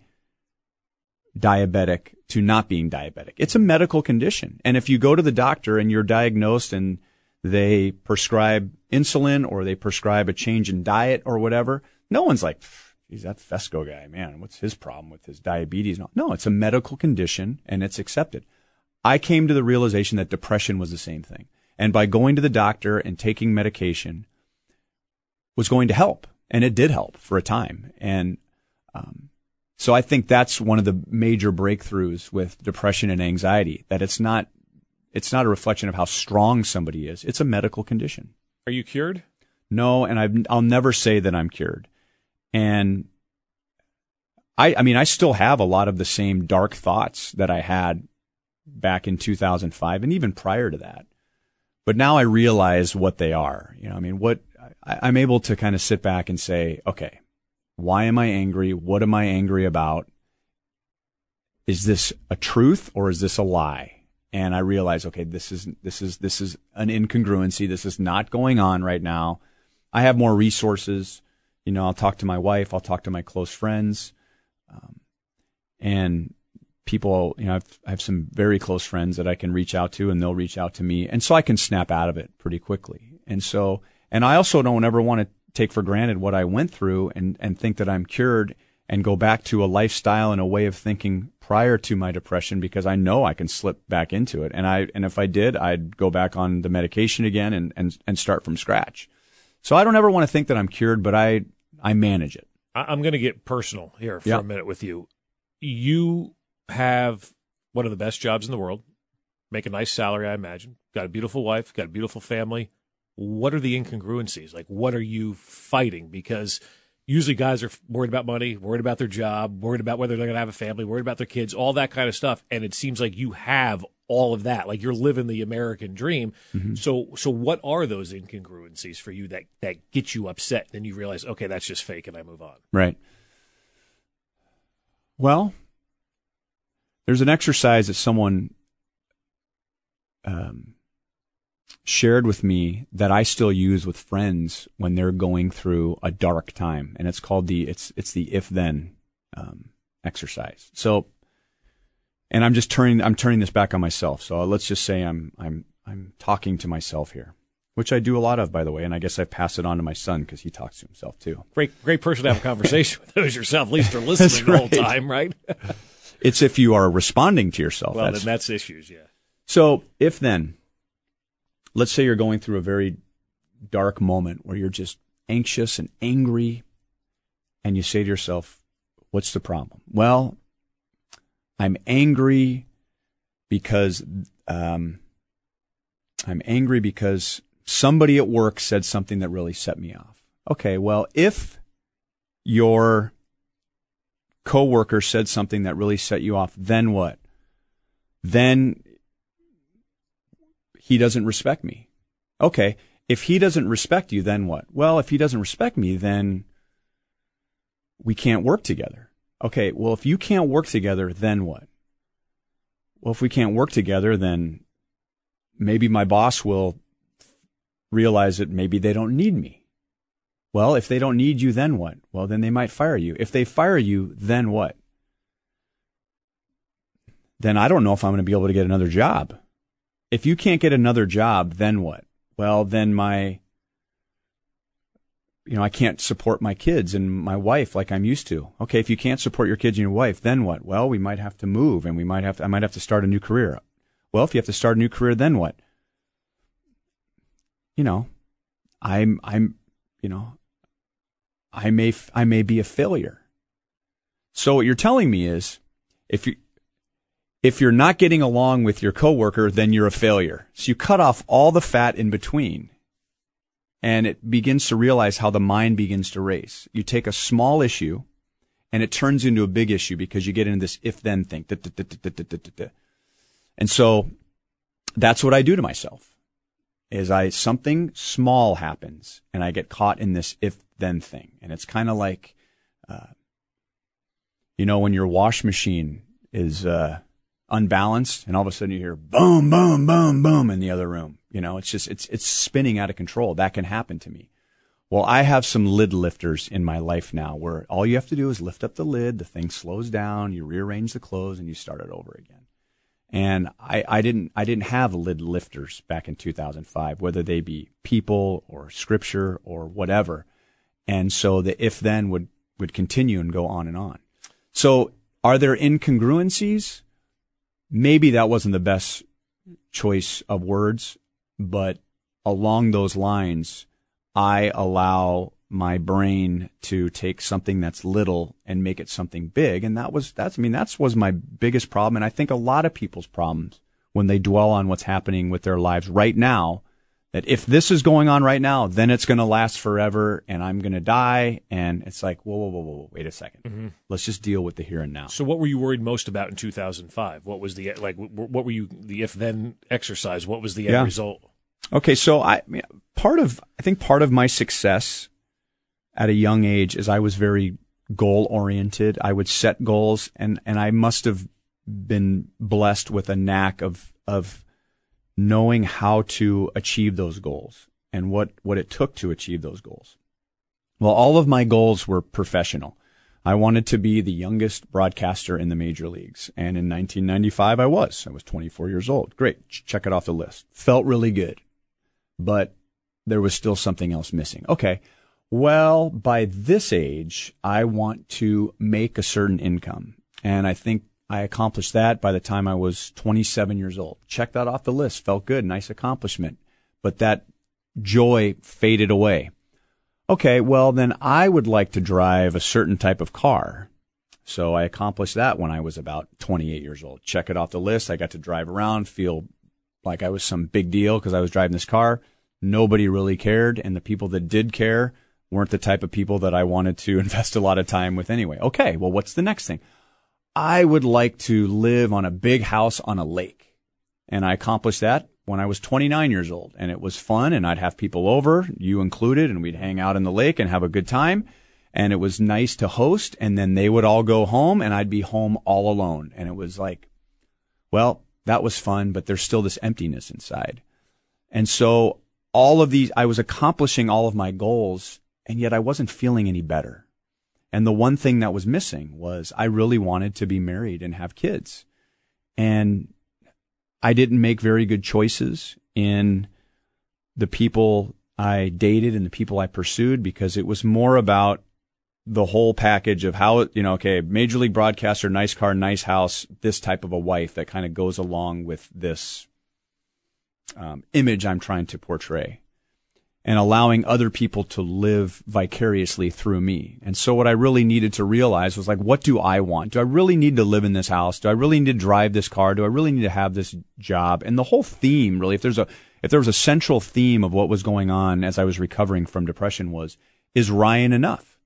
diabetic to not being diabetic. It's a medical condition. And if you go to the doctor and you're diagnosed and they prescribe insulin or they prescribe a change in diet or whatever, no one's like, geez, that Fesco guy, man, what's his problem with his diabetes? No, no, it's a medical condition and it's accepted. I came to the realization that depression was the same thing. And by going to the doctor and taking medication was going to help. And it did help for a time. And um, so I think that's one of the major breakthroughs with depression and anxiety, that it's not, it's not a reflection of how strong somebody is. It's a medical condition. Are you cured? No, and I've, I'll never say that I'm cured. And I, I mean, I still have a lot of the same dark thoughts that I had back in two thousand five and even prior to that. But now I realize what they are. You know, I mean, what I, I'm able to kind of sit back and say, okay, why am I angry? What am I angry about? Is this a truth or is this a lie? And I realize, okay, this is this is this is an incongruency. This is not going on right now. I have more resources. You know, I'll talk to my wife. I'll talk to my close friends, um, and people. You know, I've, I have some very close friends that I can reach out to, and they'll reach out to me, and so I can snap out of it pretty quickly. And so, and I also don't ever want to take for granted what I went through, and and think that I'm cured, and go back to a lifestyle and a way of thinking prior to my depression, because I know I can slip back into it, and I and if I did, I'd go back on the medication again and and and start from scratch. So I don't ever want to think that I'm cured, but I, I manage it. I'm going to get personal here for yep. a minute with you. You have one of the best jobs in the world, make a nice salary, I imagine, got a beautiful wife, got a beautiful family. What are the incongruencies? Like, what are you fighting? Because usually guys are worried about money, worried about their job, worried about whether they're going to have a family, worried about their kids, all that kind of stuff. And it seems like you have all of that, like you're living the American dream. Mm-hmm. So, so what are those incongruencies for you that, that get you upset? Then you realize, okay, that's just fake, and I move on. Right. Well, there's an exercise that someone um, shared with me that I still use with friends when they're going through a dark time, and it's called the it's it's the if then um, exercise. So. And I'm just turning, I'm turning this back on myself. So let's just say I'm, I'm, I'm talking to myself here, which I do a lot of, by the way. And I guess I pass it on to my son because he talks to himself too. Great, great person to have a conversation with those yourself, at least they're listening the whole time, right? It's if you are responding to yourself. Well, that's, then that's issues. Yeah. So if then, let's say you're going through a very dark moment where you're just anxious and angry, and you say to yourself, what's the problem? Well, I'm angry because um, I'm angry because somebody at work said something that really set me off. Okay, well, if your coworker said something that really set you off, then what? Then he doesn't respect me. Okay, if he doesn't respect you, then what? Well, if he doesn't respect me, then we can't work together. Okay, well, if you can't work together, then what? Well, if we can't work together, then maybe my boss will realize that maybe they don't need me. Well, if they don't need you, then what? Well, then they might fire you. If they fire you, then what? Then I don't know if I'm going to be able to get another job. If you can't get another job, then what? Well, then my, you know, I can't support my kids and my wife like I'm used to. Okay, if you can't support your kids and your wife, then what? Well, we might have to move, and we might have to, I might have to start a new career. Well, if you have to start a new career, then what? You know, I'm, I'm, you know, I may, I may be a failure. So what you're telling me is, if you, if you're not getting along with your coworker, then you're a failure. So you cut off all the fat in between. And it begins to realize how the mind begins to race. You take a small issue, and it turns into a big issue because you get into this if-then thing. Da, da, da, da, da, da, da. And so that's what I do to myself, is I something small happens, and I get caught in this if-then thing. And it's kind of like, uh, you know, when your wash machine is uh, unbalanced, and all of a sudden you hear boom, boom, boom, boom in the other room. You know, it's just, it's, it's spinning out of control. That can happen to me. Well, I have some lid lifters in my life now where all you have to do is lift up the lid. The thing slows down. You rearrange the clothes and you start it over again. And I, I didn't, I didn't have lid lifters back in two thousand five, whether they be people or scripture or whatever. And so the if then would, would continue and go on and on. So are there incongruencies? Maybe that wasn't the best choice of words. But along those lines, I allow my brain to take something that's little and make it something big. And that was, that's, I mean, that's was my biggest problem. And I think a lot of people's problems when they dwell on what's happening with their lives right now, that if this is going on right now, then it's going to last forever and I'm going to die. And it's like, whoa, whoa, whoa, whoa, wait a second. Mm-hmm. Let's just deal with the here and now. So what were you worried most about in two thousand five? What was the, like, what were you, the if then exercise? What was the end yeah. result? Okay. So I, part of, I think part of my success at a young age is I was very goal oriented. I would set goals and, and I must have been blessed with a knack of, of, knowing how to achieve those goals and what, what it took to achieve those goals. Well, all of my goals were professional. I wanted to be the youngest broadcaster in the major leagues. And in nineteen ninety-five, I was. I was twenty-four years old. Great. Check it off the list. Felt really good. But there was still something else missing. Okay. Well, by this age, I want to make a certain income. And I think I accomplished that by the time I was twenty-seven years old. Check that off the list. Felt good. Nice accomplishment. But that joy faded away. Okay, well, then I would like to drive a certain type of car. So I accomplished that when I was about twenty-eight years old. Check it off the list. I got to drive around, feel like I was some big deal because I was driving this car. Nobody really cared. And the people that did care weren't the type of people that I wanted to invest a lot of time with anyway. Okay, well, what's the next thing? I would like to live on a big house on a lake. And I accomplished that when I was twenty-nine years old. And it was fun. And I'd have people over, you included, and we'd hang out in the lake and have a good time. And it was nice to host. And then they would all go home and I'd be home all alone. And it was like, well, that was fun, but there's still this emptiness inside. And so all of these, I was accomplishing all of my goals, and yet I wasn't feeling any better. And the one thing that was missing was I really wanted to be married and have kids. And I didn't make very good choices in the people I dated and the people I pursued, because it was more about the whole package of how, you know, okay, major league broadcaster, nice car, nice house, this type of a wife that kind of goes along with this um, image I'm trying to portray, and allowing other people to live vicariously through me. And so what I really needed to realize was, like, what do I want? Do I really need to live in this house? Do I really need to drive this car? Do I really need to have this job? And the whole theme, really, if there's a, if there was a central theme of what was going on as I was recovering from depression was, is Ryan enough?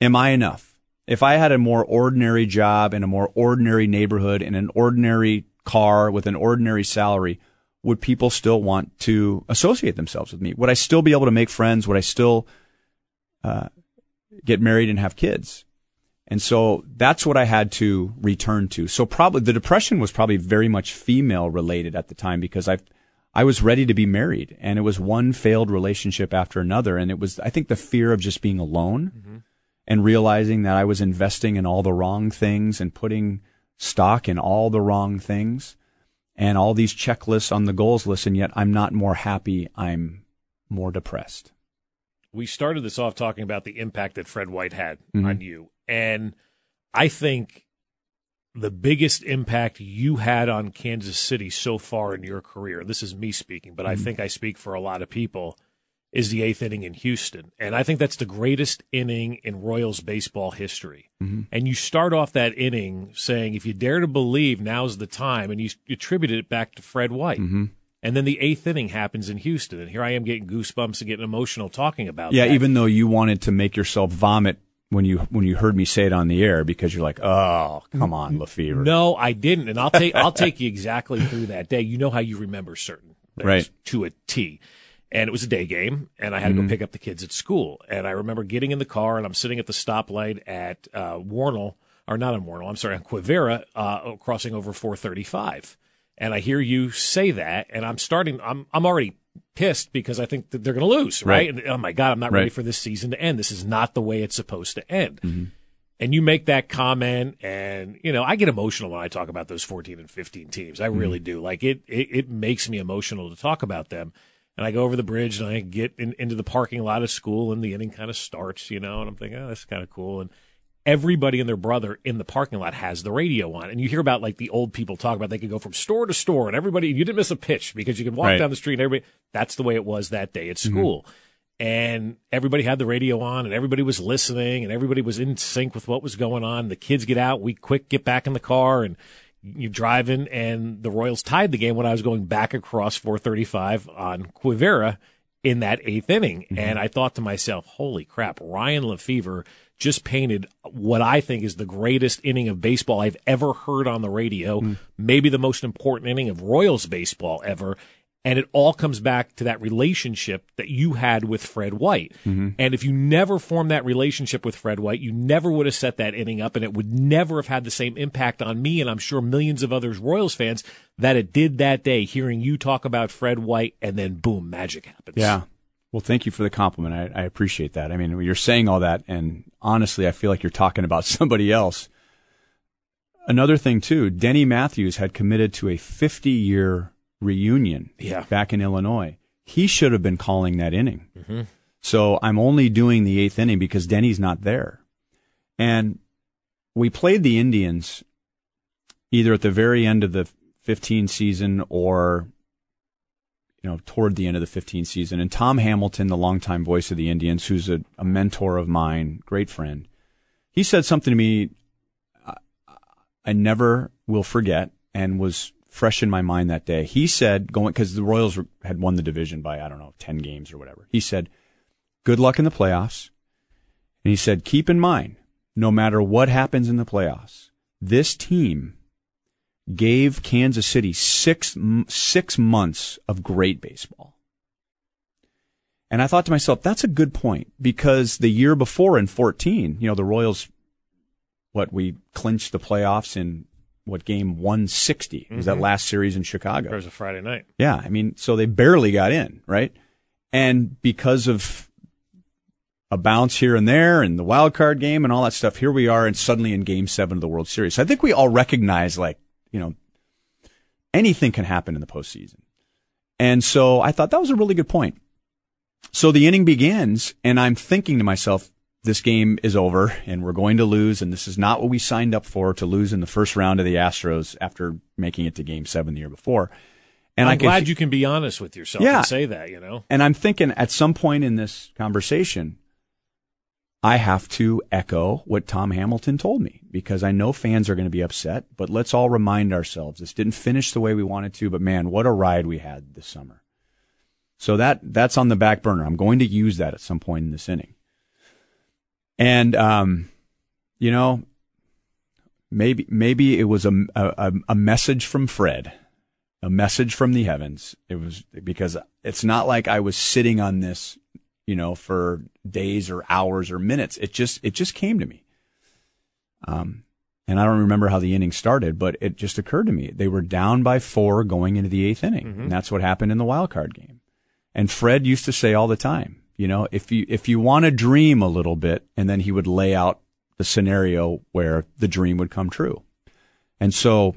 Am I enough? If I had a more ordinary job in a more ordinary neighborhood in an ordinary car with an ordinary salary, would people still want to associate themselves with me? Would I still be able to make friends? Would I still uh, get married and have kids? And so that's what I had to return to. So probably the depression was probably very much female related at the time, because I I was ready to be married, and it was one failed relationship after another. And it was, I think, the fear of just being alone, mm-hmm. and realizing that I was investing in all the wrong things and putting stock in all the wrong things. And all these checklists on the goals list, and yet I'm not more happy, I'm more depressed. We started this off talking about the impact that Fred White had, mm-hmm. on you. And I think the biggest impact you had on Kansas City so far in your career, this is me speaking, but mm-hmm. I think I speak for a lot of people, is the eighth inning in Houston. And I think that's the greatest inning in Royals baseball history. Mm-hmm. And you start off that inning saying, if you dare to believe, now's the time. And you attributed it back to Fred White. Mm-hmm. And then the eighth inning happens in Houston. And here I am getting goosebumps and getting emotional talking about yeah, that. Yeah, even though you wanted to make yourself vomit when you when you heard me say it on the air, because you're like, oh, come on, Lefevre. No, I didn't. And I'll take, I'll take you exactly through that day. You know how you remember certain things, right, to a T. And it was a day game, and I had to go mm-hmm. pick up the kids at school. And I remember getting in the car, and I'm sitting at the stoplight at uh, Warnell, or not on Warnell, I'm sorry, on Quivira, uh, crossing over four thirty-five. And I hear you say that, and I'm starting, I'm I'm already pissed because I think that they're going to lose, right? right? And, oh, my God, I'm not right. ready for this season to end. This is not the way it's supposed to end. Mm-hmm. And you make that comment, and, you know, I get emotional when I talk about those fourteen and fifteen teams. I really mm-hmm. do. Like, it, it, it makes me emotional to talk about them. And I go over the bridge, and I get in, into the parking lot of school, and the inning kind of starts, you know, and I'm thinking, oh, that's kind of cool. And everybody and their brother in the parking lot has the radio on. And you hear about, like, the old people talk about they could go from store to store, and everybody, you didn't miss a pitch because you could walk right. down the street, and everybody, that's the way it was that day at school. Mm-hmm. And everybody had the radio on, and everybody was listening, and everybody was in sync with what was going on. The kids get out, we quick get back in the car, and you're driving, and the Royals tied the game when I was going back across four thirty-five on Quivira in that eighth inning. Mm-hmm. And I thought to myself, holy crap, Ryan Lefevre just painted what I think is the greatest inning of baseball I've ever heard on the radio, mm-hmm. maybe the most important inning of Royals baseball ever. And it all comes back to that relationship that you had with Fred White. Mm-hmm. And if you never formed that relationship with Fred White, you never would have set that inning up, and it would never have had the same impact on me, and I'm sure millions of other Royals fans, that it did that day, hearing you talk about Fred White, and then, boom, magic happens. Yeah. Well, thank you for the compliment. I, I appreciate that. I mean, you're saying all that, and honestly, I feel like you're talking about somebody else. Another thing, too, Denny Matthews had committed to a fifty-year reunion yeah. back in Illinois. He should have been calling that inning. Mm-hmm. So I'm only doing the eighth inning because Denny's not there. And we played the Indians either at the very end of the fifteen season or, you know, toward the end of the fifteen season. And Tom Hamilton, the longtime voice of the Indians, who's a, a mentor of mine, great friend, he said something to me I, I never will forget and was fresh in my mind that day. He said, going, because the Royals were, had won the division by, I don't know, ten games or whatever. He said, good luck in the playoffs. And he said, keep in mind, no matter what happens in the playoffs, this team gave Kansas City six, six months of great baseball. And I thought to myself, that's a good point, because the year before in fourteen, you know, the Royals, what, we clinched the playoffs in what, game one sixty? It was mm-hmm. that last series in Chicago. It was a Friday night. Yeah, I mean, so they barely got in, right? And because of a bounce here and there and the wild card game and all that stuff, here we are and suddenly in game seven of the World Series. So I think we all recognize, like, you know, anything can happen in the postseason. And so I thought that was a really good point. So the inning begins, and I'm thinking to myself, this game is over and we're going to lose, and this is not what we signed up for, to lose in the first round of the Astros after making it to game seven the year before. And I'm I glad could, you can be honest with yourself yeah. and say that, you know. And I'm thinking at some point in this conversation, I have to echo what Tom Hamilton told me, because I know fans are going to be upset, but let's all remind ourselves this didn't finish the way we wanted to, but man, what a ride we had this summer. So that that's on the back burner. I'm going to use that at some point in this inning. And, um, you know, maybe maybe it was a, a, a message from Fred, a message from the heavens. It was, because it's not like I was sitting on this, you know, for days or hours or minutes. It just it just came to me. Um, and I don't remember how the inning started, but it just occurred to me. They were down by four going into the eighth inning. Mm-hmm. And that's what happened in the wild card game. And Fred used to say all the time, you know, if you if you want to dream a little bit, and then he would lay out the scenario where the dream would come true. And so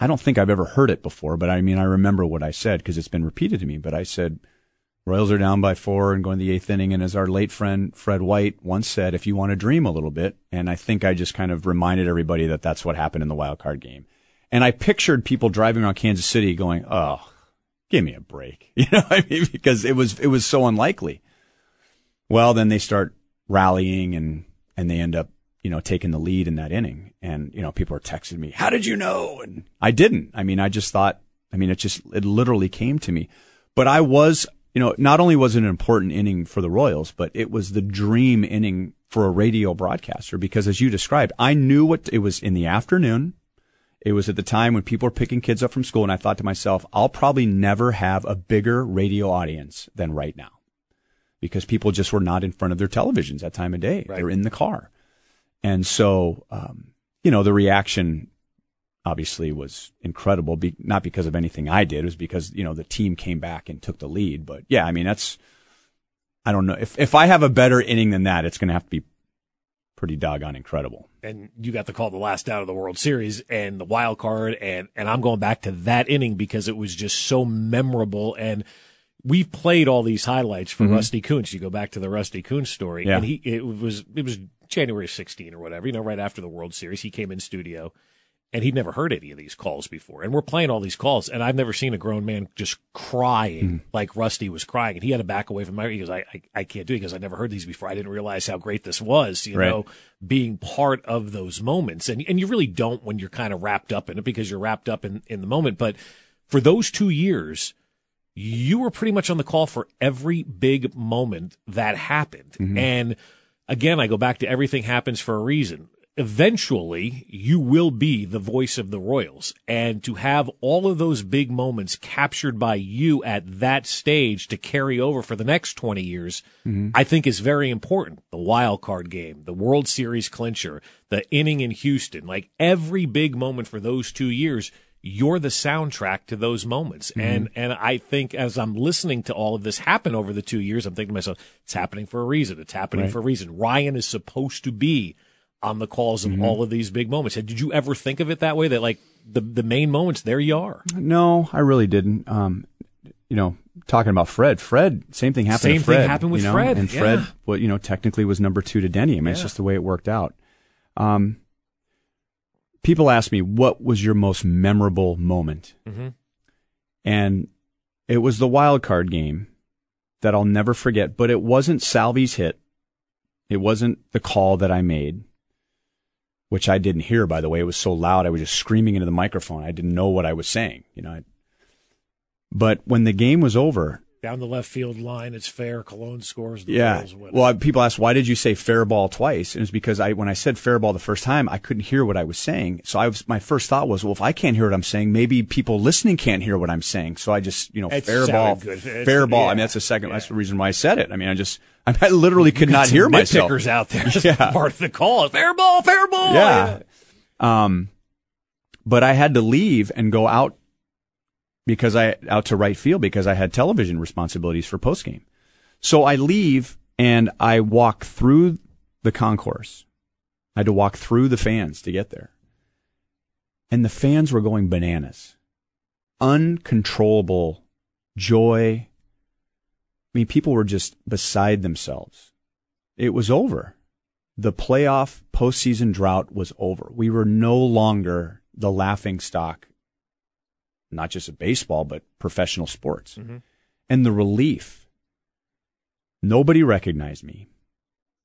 I don't think I've ever heard it before, but I mean, I remember what I said because it's been repeated to me. But I said, Royals are down by four and going to the eighth inning. And as our late friend Fred White once said, if you want to dream a little bit. And I think I just kind of reminded everybody that that's what happened in the wild card game. And I pictured people driving around Kansas City going, oh, give me a break, you know what I mean? Because it was it was so unlikely. Well, then they start rallying, and and they end up, you know, taking the lead in that inning. And, you know, people are texting me, how did you know? And I didn't. I mean, I just thought, I mean, it just, it literally came to me. But I was, you know, not only was it an important inning for the Royals, but it was the dream inning for a radio broadcaster. Because as you described, I knew what it was in the afternoon. It was at the time when people were picking kids up from school, and I thought to myself, I'll probably never have a bigger radio audience than right now, because people just were not in front of their televisions that time of day. Right. They were in the car. And so, um, you know, the reaction obviously was incredible, be- not because of anything I did. It was because, you know, the team came back and took the lead. But, yeah, I mean, that's – I don't know. If if I have a better inning than that, it's going to have to be – pretty doggone incredible. And you got the call the last out of the World Series and the wild card, and and I'm going back to that inning because it was just so memorable. And we've played all these highlights from mm-hmm. Rusty Kuntz. You go back to the Rusty Kuntz story, yeah. and he it was it was January sixteenth or whatever, you know, right after the World Series. He came in studio, and he'd never heard any of these calls before. And we're playing all these calls, and I've never seen a grown man just crying mm. like Rusty was crying. And he had to back away from my, he goes, I, I, I can't do it because I never heard these before. I didn't realize how great this was, you right. know, being part of those moments. And and you really don't when you're kind of wrapped up in it because you're wrapped up in, in the moment. But for those two years, you were pretty much on the call for every big moment that happened. Mm-hmm. And again, I go back to everything happens for a reason. Eventually, you will be the voice of the Royals. And to have all of those big moments captured by you at that stage to carry over for the next twenty years, mm-hmm. I think is very important. The wild card game, the World Series clincher, the inning in Houston, like every big moment for those two years, you're the soundtrack to those moments. Mm-hmm. And and I think as I'm listening to all of this happen over the two years, I'm thinking to myself, it's happening for a reason. It's happening right. for a reason. Ryan is supposed to be on the calls of mm-hmm. all of these big moments. Did you ever think of it that way, that like the the main moments, there you are? No, I really didn't. Um, you know, talking about Fred, Fred, same thing happened same to Fred. Same thing happened with you know, Fred. And yeah. Fred, well, you know, technically was number two to Denny. I mean, yeah. it's just the way it worked out. Um, people ask me, what was your most memorable moment? Mm-hmm. And it was the wild card game that I'll never forget, but it wasn't Salvy's hit. It wasn't the call that I made, which I didn't hear, by the way. It was so loud, I was just screaming into the microphone. I didn't know what I was saying, you know. I, but when the game was over, down the left field line, it's fair. Cologne scores. The yeah. Win. Well, I, people ask, why did you say fair ball twice? And it was because I, when I said fair ball the first time, I couldn't hear what I was saying. So I was, my first thought was, well, if I can't hear what I'm saying, maybe people listening can't hear what I'm saying. So I just, you know, it fair ball, good. fair it's, ball. Yeah. I mean, that's the second. Yeah. That's the reason why I said it. I mean, I just. I literally could not hear myself. Nitpickers out there. Yeah. Part of the call. Fair ball, fair ball. Yeah. yeah. Um, but I had to leave and go out because I, out to right field because I had television responsibilities for postgame. So I leave and I walk through the concourse. I had to walk through the fans to get there. And the fans were going bananas. Uncontrollable joy. I mean, people were just beside themselves. It was over. The playoff postseason drought was over. We were no longer the laughing stock, not just of baseball, but professional sports. Mm-hmm. And the relief. Nobody recognized me.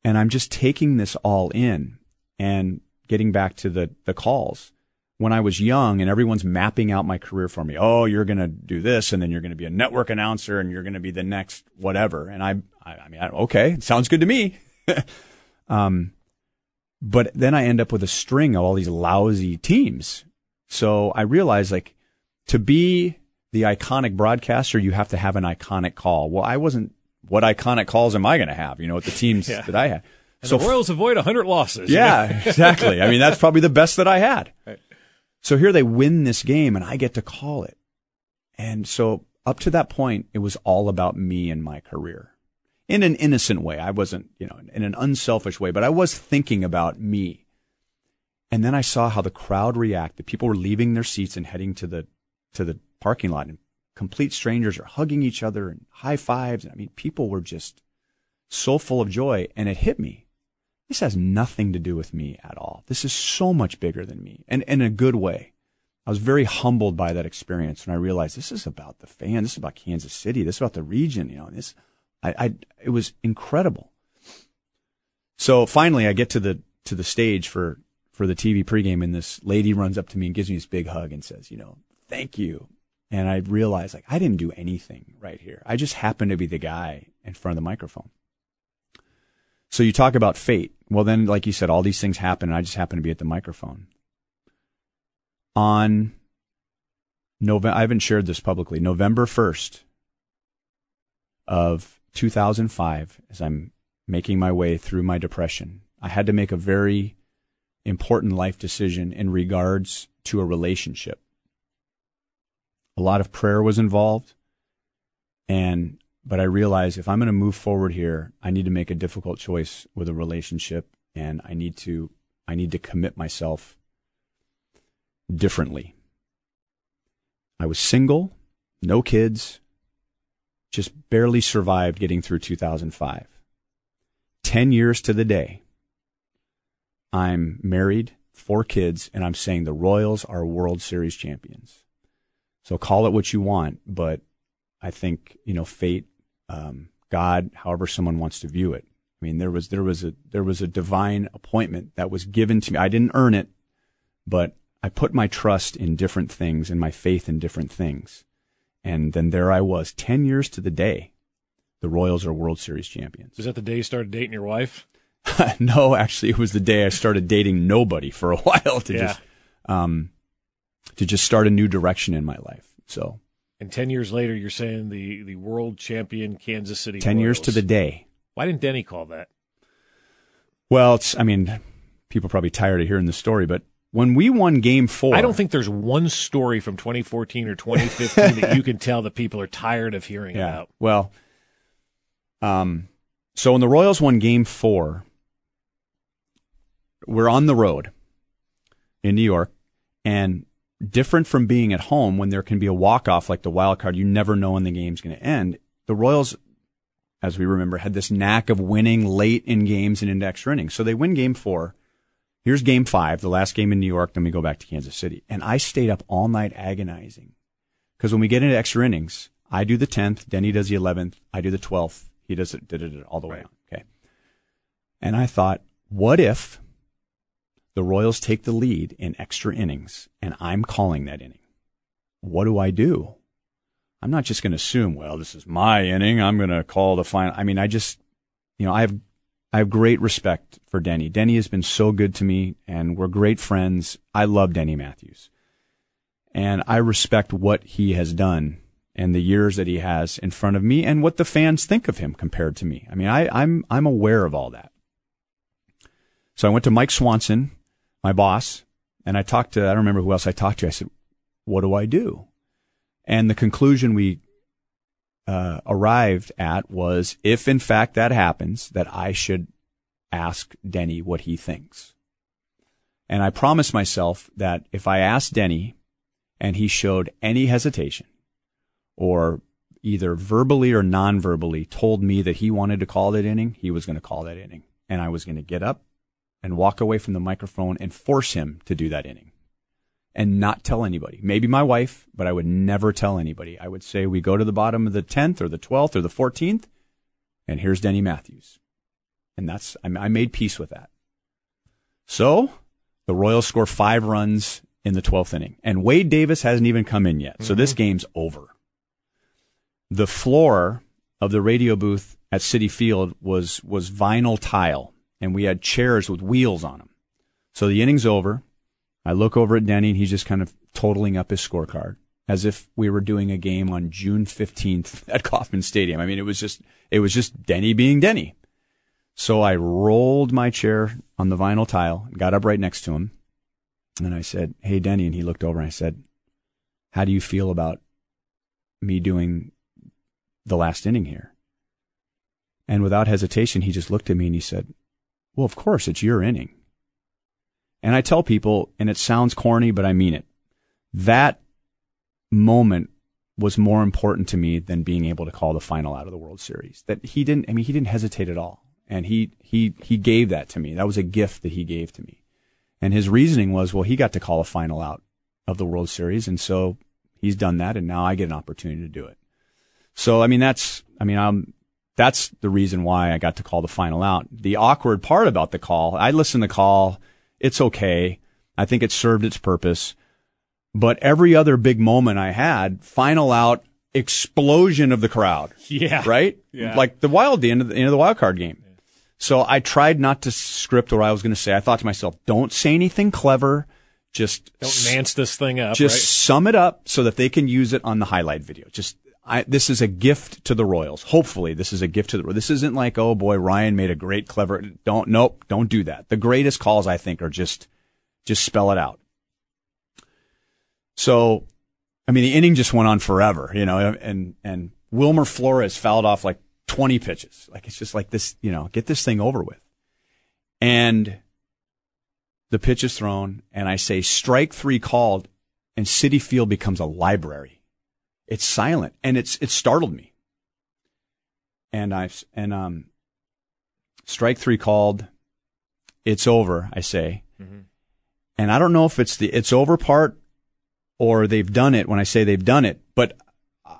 And I'm just taking this all in. And getting back to the, the calls. When I was young and everyone's mapping out my career for me, oh, you're going to do this and then you're going to be a network announcer and you're going to be the next whatever. And I, I, I mean, I, okay, it sounds good to me. um, but then I end up with a string of all these lousy teams. So I realized, like, to be the iconic broadcaster, you have to have an iconic call. Well, I wasn't, what iconic calls am I going to have? You know, with the teams yeah. that I had. And so the Royals f- avoid one hundred losses. Yeah, you know? Exactly. I mean, that's probably the best that I had. Right. So here they win this game, and I get to call it. And so up to that point, it was all about me and my career. In an innocent way. I wasn't, you know, in an unselfish way, but I was thinking about me. And then I saw how the crowd reacted. People were leaving their seats and heading to the to the parking lot, and complete strangers are hugging each other and high fives. And I mean, people were just so full of joy, and it hit me. This has nothing to do with me at all. This is so much bigger than me, and, and in a good way. I was very humbled by that experience when I realized this is about the fan. This is about Kansas City. This is about the region. You know, this, I, I, it was incredible. So finally, I get to the to the stage for for the T V pregame, and this lady runs up to me and gives me this big hug and says, you know, thank you. And I realized, like, I didn't do anything right here. I just happened to be the guy in front of the microphone. So you talk about fate. Well, then, like you said, all these things happen, and I just happen to be at the microphone. On November, I haven't shared this publicly, November first of two thousand five, as I'm making my way through my depression, I had to make a very important life decision in regards to a relationship. A lot of prayer was involved, and but I realized if I'm going to move forward here, I need to make a difficult choice with a relationship, and I need to I need to commit myself differently. I was single, no kids, just barely survived getting through two thousand five. Ten years to the day, I'm married four kids, and I'm saying the Royals are World Series champions. So call it what you want, but I think, you know, fate, um, God, however someone wants to view it. I mean, there was there was a there was a divine appointment that was given to me. I didn't earn it, but I put my trust in different things and my faith in different things. And then there I was, ten years to the day, the Royals are World Series champions. Is that the day you started dating your wife? No, actually, it was the day I started dating nobody for a while to yeah. just um, to just start a new direction in my life. So, and ten years later, you're saying the the world champion Kansas City. Ten Royals. Years to the day. Why didn't Denny call that? Well, it's, I mean, people are probably tired of hearing the story, but when we won Game Four, I don't think there's one story from twenty fourteen or twenty fifteen that you can tell that people are tired of hearing yeah. about. Well, um, so when the Royals won Game Four, we're on the road in New York, and different from being at home when there can be a walk-off like the wild card, you never know when the game's going to end. The Royals, as we remember, had this knack of winning late in games and into extra innings. So they win Game Four. Here's Game Five, the last game in New York, then we go back to Kansas City. And I stayed up all night agonizing because when we get into extra innings, I do the tenth, Denny does the eleventh, I do the twelfth, he does it, did it all the way on. Okay. And I thought, what if the Royals take the lead in extra innings, and I'm calling that inning? What do I do? I'm not just going to assume, well, this is my inning, I'm going to call the final. I mean, I just, you know, I have I have great respect for Denny. Denny has been so good to me, and we're great friends. I love Denny Matthews. And I respect what he has done and the years that he has in front of me and what the fans think of him compared to me. I mean, I, I'm I'm aware of all that. So I went to Mike Swanson, my boss, and I talked to, I don't remember who else I talked to. I said, what do I do? And the conclusion we uh, arrived at was, if in fact that happens, that I should ask Denny what he thinks. And I promised myself that if I asked Denny and he showed any hesitation or either verbally or non-verbally told me that he wanted to call that inning, he was going to call that inning. And I was going to get up and walk away from the microphone and force him to do that inning and not tell anybody. Maybe my wife, but I would never tell anybody. I would say, we go to the bottom of the tenth or the twelfth or the fourteenth, and here's Denny Matthews. And that's, I made peace with that. So the Royals score five runs in the twelfth inning, and Wade Davis hasn't even come in yet. Mm-hmm. So this game's over. The floor of the radio booth at Citi Field was, was vinyl tile, and we had chairs with wheels on them. So the inning's over. I look over at Denny, and he's just kind of totaling up his scorecard as if we were doing a game on June fifteenth at Kauffman Stadium. I mean, it was just it was just Denny being Denny. So I rolled my chair on the vinyl tile, got up right next to him, and I said, hey, Denny, and he looked over, and I said, how do you feel about me doing the last inning here? And without hesitation, he just looked at me, and he said, well, of course, it's your inning. And I tell people, and it sounds corny, but I mean it, that moment was more important to me than being able to call the final out of the World Series. That he didn't, I mean, he didn't hesitate at all. And he, he, he gave that to me. That was a gift that he gave to me. And his reasoning was, well, he got to call a final out of the World Series. And so he's done that. And now I get an opportunity to do it. So, I mean, that's, I mean, I'm, that's the reason why I got to call the final out. The awkward part about the call, I listened to the call. It's okay. I think it served its purpose. But every other big moment I had, final out, explosion of the crowd. Yeah. Right? Yeah. Like the wild, the end of the, end of the wild card game. Yeah. So I tried not to script what I was going to say. I thought to myself, don't say anything clever. Just don't nance this thing up. Just right? Sum it up so that they can use it on the highlight video. Just I, this is a gift to the Royals. Hopefully, this is a gift to the Royals. This isn't like, oh boy, Ryan made a great, clever. Don't, nope, don't do that. The greatest calls, I think, are just, just spell it out. So, I mean, the inning just went on forever, you know, and, and Wilmer Flores fouled off like twenty pitches. Like, it's just like this, you know, get this thing over with. And the pitch is thrown, and I say, strike three called, and Citi Field becomes a library. It's silent, and it's it startled me. And I and um, strike three called, it's over, I say, mm-hmm. and I don't know if it's the it's over part or they've done it when I say they've done it, but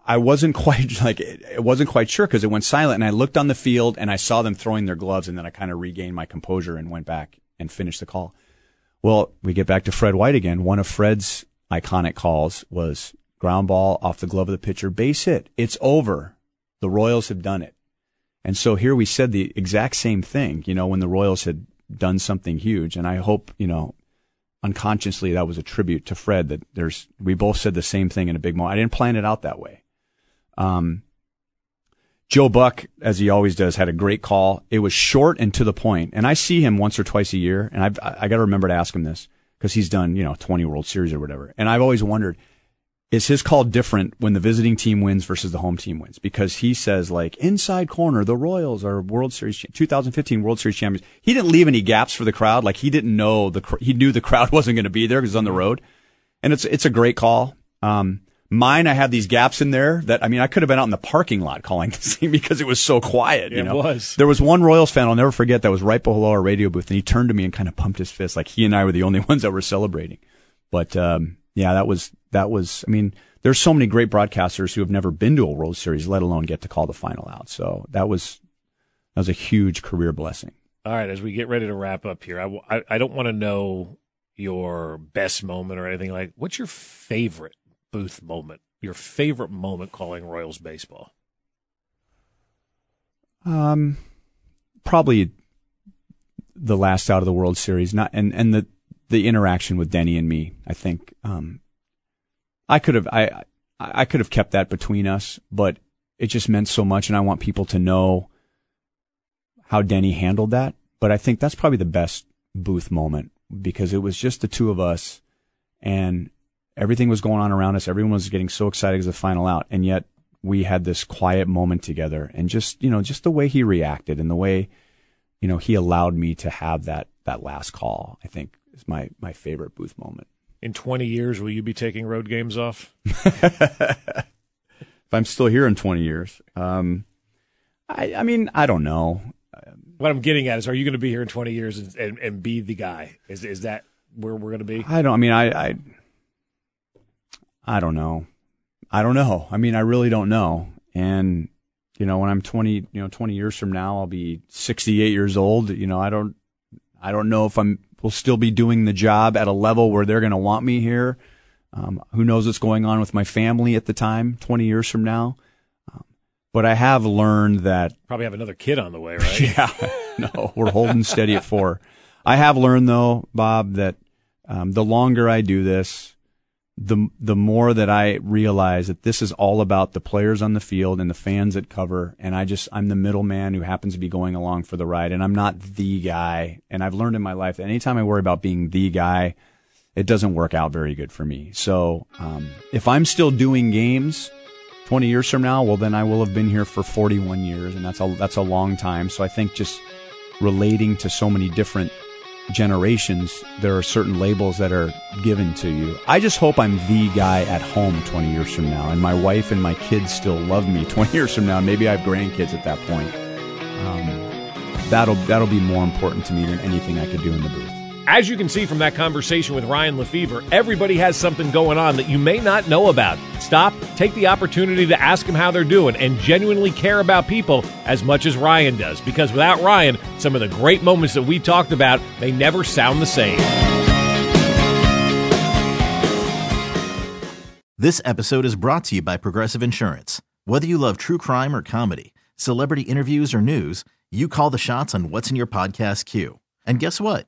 I wasn't quite like it, it wasn't quite sure because it went silent, and I looked on the field and I saw them throwing their gloves, and then I kind of regained my composure and went back and finished the call. Well, we get back to Fred White again. One of Fred's iconic calls was ground ball off the glove of the pitcher, base hit. It's over. The Royals have done it. And so here we said the exact same thing, you know, when the Royals had done something huge. And I hope, you know, unconsciously that was a tribute to Fred that there's, we both said the same thing in a big moment. I didn't plan it out that way. Um, Joe Buck, as he always does, had a great call. It was short and to the point. And I see him once or twice a year, and I've, I got to remember to ask him this because he's done, you know, twenty World Series or whatever. And I've always wondered, is his call different when the visiting team wins versus the home team wins? Because he says, like, inside corner, the Royals are World Series, twenty fifteen World Series champions. He didn't leave any gaps for the crowd. Like, he didn't know the, he knew the crowd wasn't going to be there because it's on the road. And it's, it's a great call. Um, Mine, I had these gaps in there that, I mean, I could have been out in the parking lot calling this thing because it was so quiet. You know? It was. There was one Royals fan, I'll never forget, that was right below our radio booth, and he turned to me and kind of pumped his fist like he and I were the only ones that were celebrating. But, um, yeah, that was, that was, I mean, there's so many great broadcasters who have never been to a World Series, let alone get to call the final out. So that was, that was a huge career blessing. All right. As we get ready to wrap up here, I, w- I, I don't want to know your best moment or anything like, what's your favorite booth moment, your favorite moment calling Royals baseball? Um, probably the last out of the World Series, not and and the the interaction with Denny and me. I think um, I could have I I could have kept that between us, but it just meant so much, and I want people to know how Denny handled that. But I think that's probably the best booth moment because it was just the two of us, and everything was going on around us. Everyone was getting so excited as the final out. And yet we had this quiet moment together, and just, you know, just the way he reacted and the way, you know, he allowed me to have that, that last call, I think is my, my favorite booth moment. In twenty years, will you be taking road games off? If I'm still here in twenty years. Um, I, I mean, I don't know. What I'm getting at is, are you going to be here in twenty years and, and, and be the guy? Is, is that where we're going to be? I don't, I mean, I, I, I don't know. I don't know. I mean, I really don't know. And, you know, when I'm twenty, you know, twenty years from now, I'll be sixty-eight years old. You know, I don't, I don't know if I'm, will still be doing the job at a level where they're going to want me here. Um, who knows what's going on with my family at the time, twenty years from now. Um, but I have learned that. Probably have another kid on the way, right? Yeah. No, we're holding steady at four. I have learned though, Bob, that, um, the longer I do this, the the more that I realize that this is all about the players on the field and the fans that cover, and I just, I'm the middleman who happens to be going along for the ride, and I'm not the guy. And I've learned in my life that anytime I worry about being the guy, it doesn't work out very good for me. So um, if I'm still doing games twenty years from now, well, then I will have been here for forty-one years, and that's a, that's a long time. So I think just relating to so many different generations, there are certain labels that are given to you. I just hope I'm the guy at home twenty years from now, and my wife and my kids still love me twenty years from now. Maybe I have grandkids at that point. Um, that'll that'll be more important to me than anything I could do in the booth. As you can see from that conversation with Ryan Lefevre, everybody has something going on that you may not know about. Stop, take the opportunity to ask them how they're doing, and genuinely care about people as much as Ryan does. Because without Ryan, some of the great moments that we talked about, they never sound the same. This episode is brought to you by Progressive Insurance. Whether you love true crime or comedy, celebrity interviews or news, you call the shots on what's in your podcast queue. And guess what?